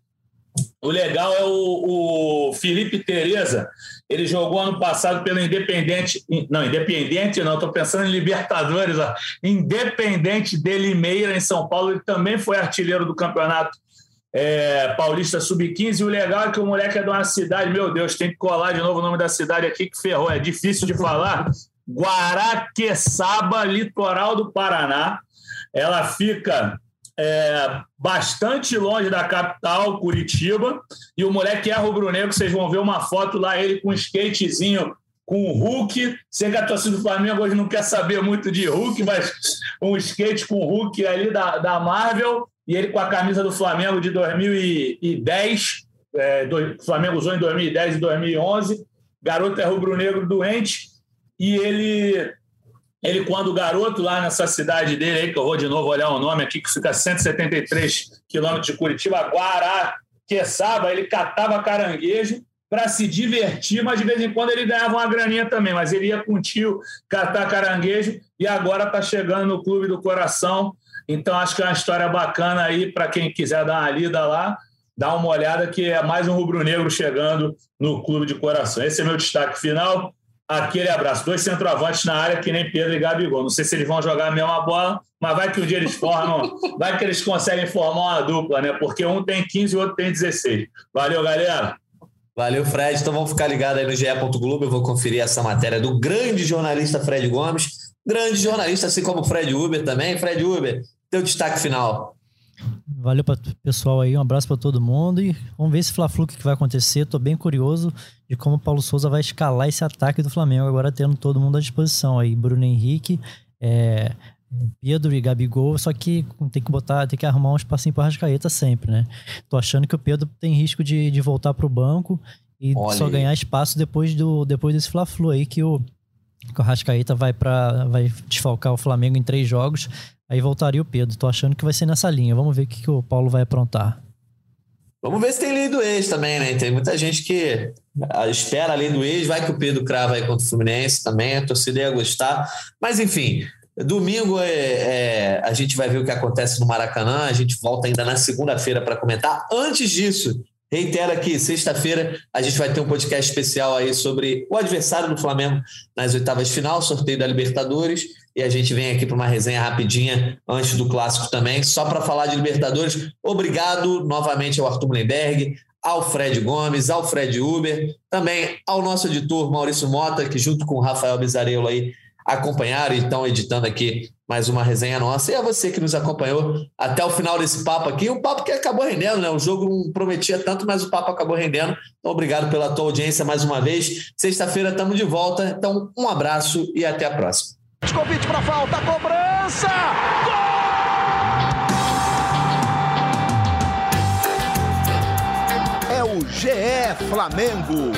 o legal é o Felipe Tereza, ele jogou ano passado pelo Independente de Limeira, em São Paulo, ele também foi artilheiro do Campeonato Paulista Sub-15, e o legal é que o moleque é de uma cidade, meu Deus, tem que colar de novo o nome da cidade aqui, que ferrou, é difícil de falar, Guaraqueçaba, litoral do Paraná, ela fica... bastante longe da capital, Curitiba, e o moleque é rubro-negro, vocês vão ver uma foto lá, ele com um skatezinho com o Hulk, sei que a torcida do Flamengo hoje não quer saber muito de Hulk, mas um skate com o Hulk ali da Marvel, e ele com a camisa do Flamengo de 2010, o Flamengo usou em 2010 e 2011, garoto é rubro-negro doente, e ele, quando garoto, lá nessa cidade dele, aí, que eu vou de novo olhar o nome aqui, que fica a 173 quilômetros de Curitiba, Guaraqueçaba, ele catava caranguejo para se divertir, mas de vez em quando ele ganhava uma graninha também, mas ele ia com o tio catar caranguejo e agora está chegando no Clube do Coração, então acho que é uma história bacana aí para quem quiser dar uma lida lá, dar uma olhada que é mais um rubro-negro chegando no Clube do Coração. Esse é meu destaque final. Aquele abraço, 2 centroavantes na área que nem Pedro e Gabigol, não sei se eles vão jogar a mesma bola, mas vai que um dia eles formam, vai que eles conseguem formar uma dupla, né? Porque um tem 15 e o outro tem 16. Valeu, galera! Valeu, Fred, então vamos ficar ligados aí no ge.globo, eu vou conferir essa matéria do grande jornalista Fred Gomes, grande jornalista, assim como o Fred Huber também. Fred Huber, teu destaque final. Valeu para o pessoal aí, um abraço para todo mundo e vamos ver esse Fla-Flu que vai acontecer. Tô bem curioso de como o Paulo Sousa vai escalar esse ataque do Flamengo agora, tendo todo mundo à disposição aí, Bruno Henrique, Pedro e Gabigol, só que tem que arrumar um espacinho para Arrascaeta sempre, né? Tô achando que o Pedro tem risco de voltar pro banco e só ganhar espaço depois desse Fla-Flu aí, que o Arrascaeta vai desfalcar o Flamengo em 3 jogos. Aí voltaria o Pedro. Tô achando que vai ser nessa linha. Vamos ver o que o Paulo vai aprontar. Vamos ver se tem lei do ex também, né? Tem muita gente que espera a lei do ex. Vai que o Pedro crava aí contra o Fluminense também. A torcida ia gostar. Mas, enfim, domingo a gente vai ver o que acontece no Maracanã. A gente volta ainda na segunda-feira para comentar. Antes disso, reitero aqui, sexta-feira a gente vai ter um podcast especial aí sobre o adversário do Flamengo nas oitavas de final, sorteio da Libertadores. E a gente vem aqui para uma resenha rapidinha antes do Clássico também, só para falar de Libertadores. Obrigado novamente ao Arthur Muhlenberg, ao Fred Gomes, ao Fred Huber, também ao nosso editor Maurício Mota, que junto com o Rafael Bizarello aí acompanharam e estão editando aqui mais uma resenha nossa. E a você que nos acompanhou até o final desse papo aqui, um papo que acabou rendendo, né? O jogo não prometia tanto, mas o papo acabou rendendo. Então, obrigado pela tua audiência mais uma vez. Sexta-feira estamos de volta. Então, um abraço e até a próxima. Convite para falta, cobrança! Gol! GE Flamengo.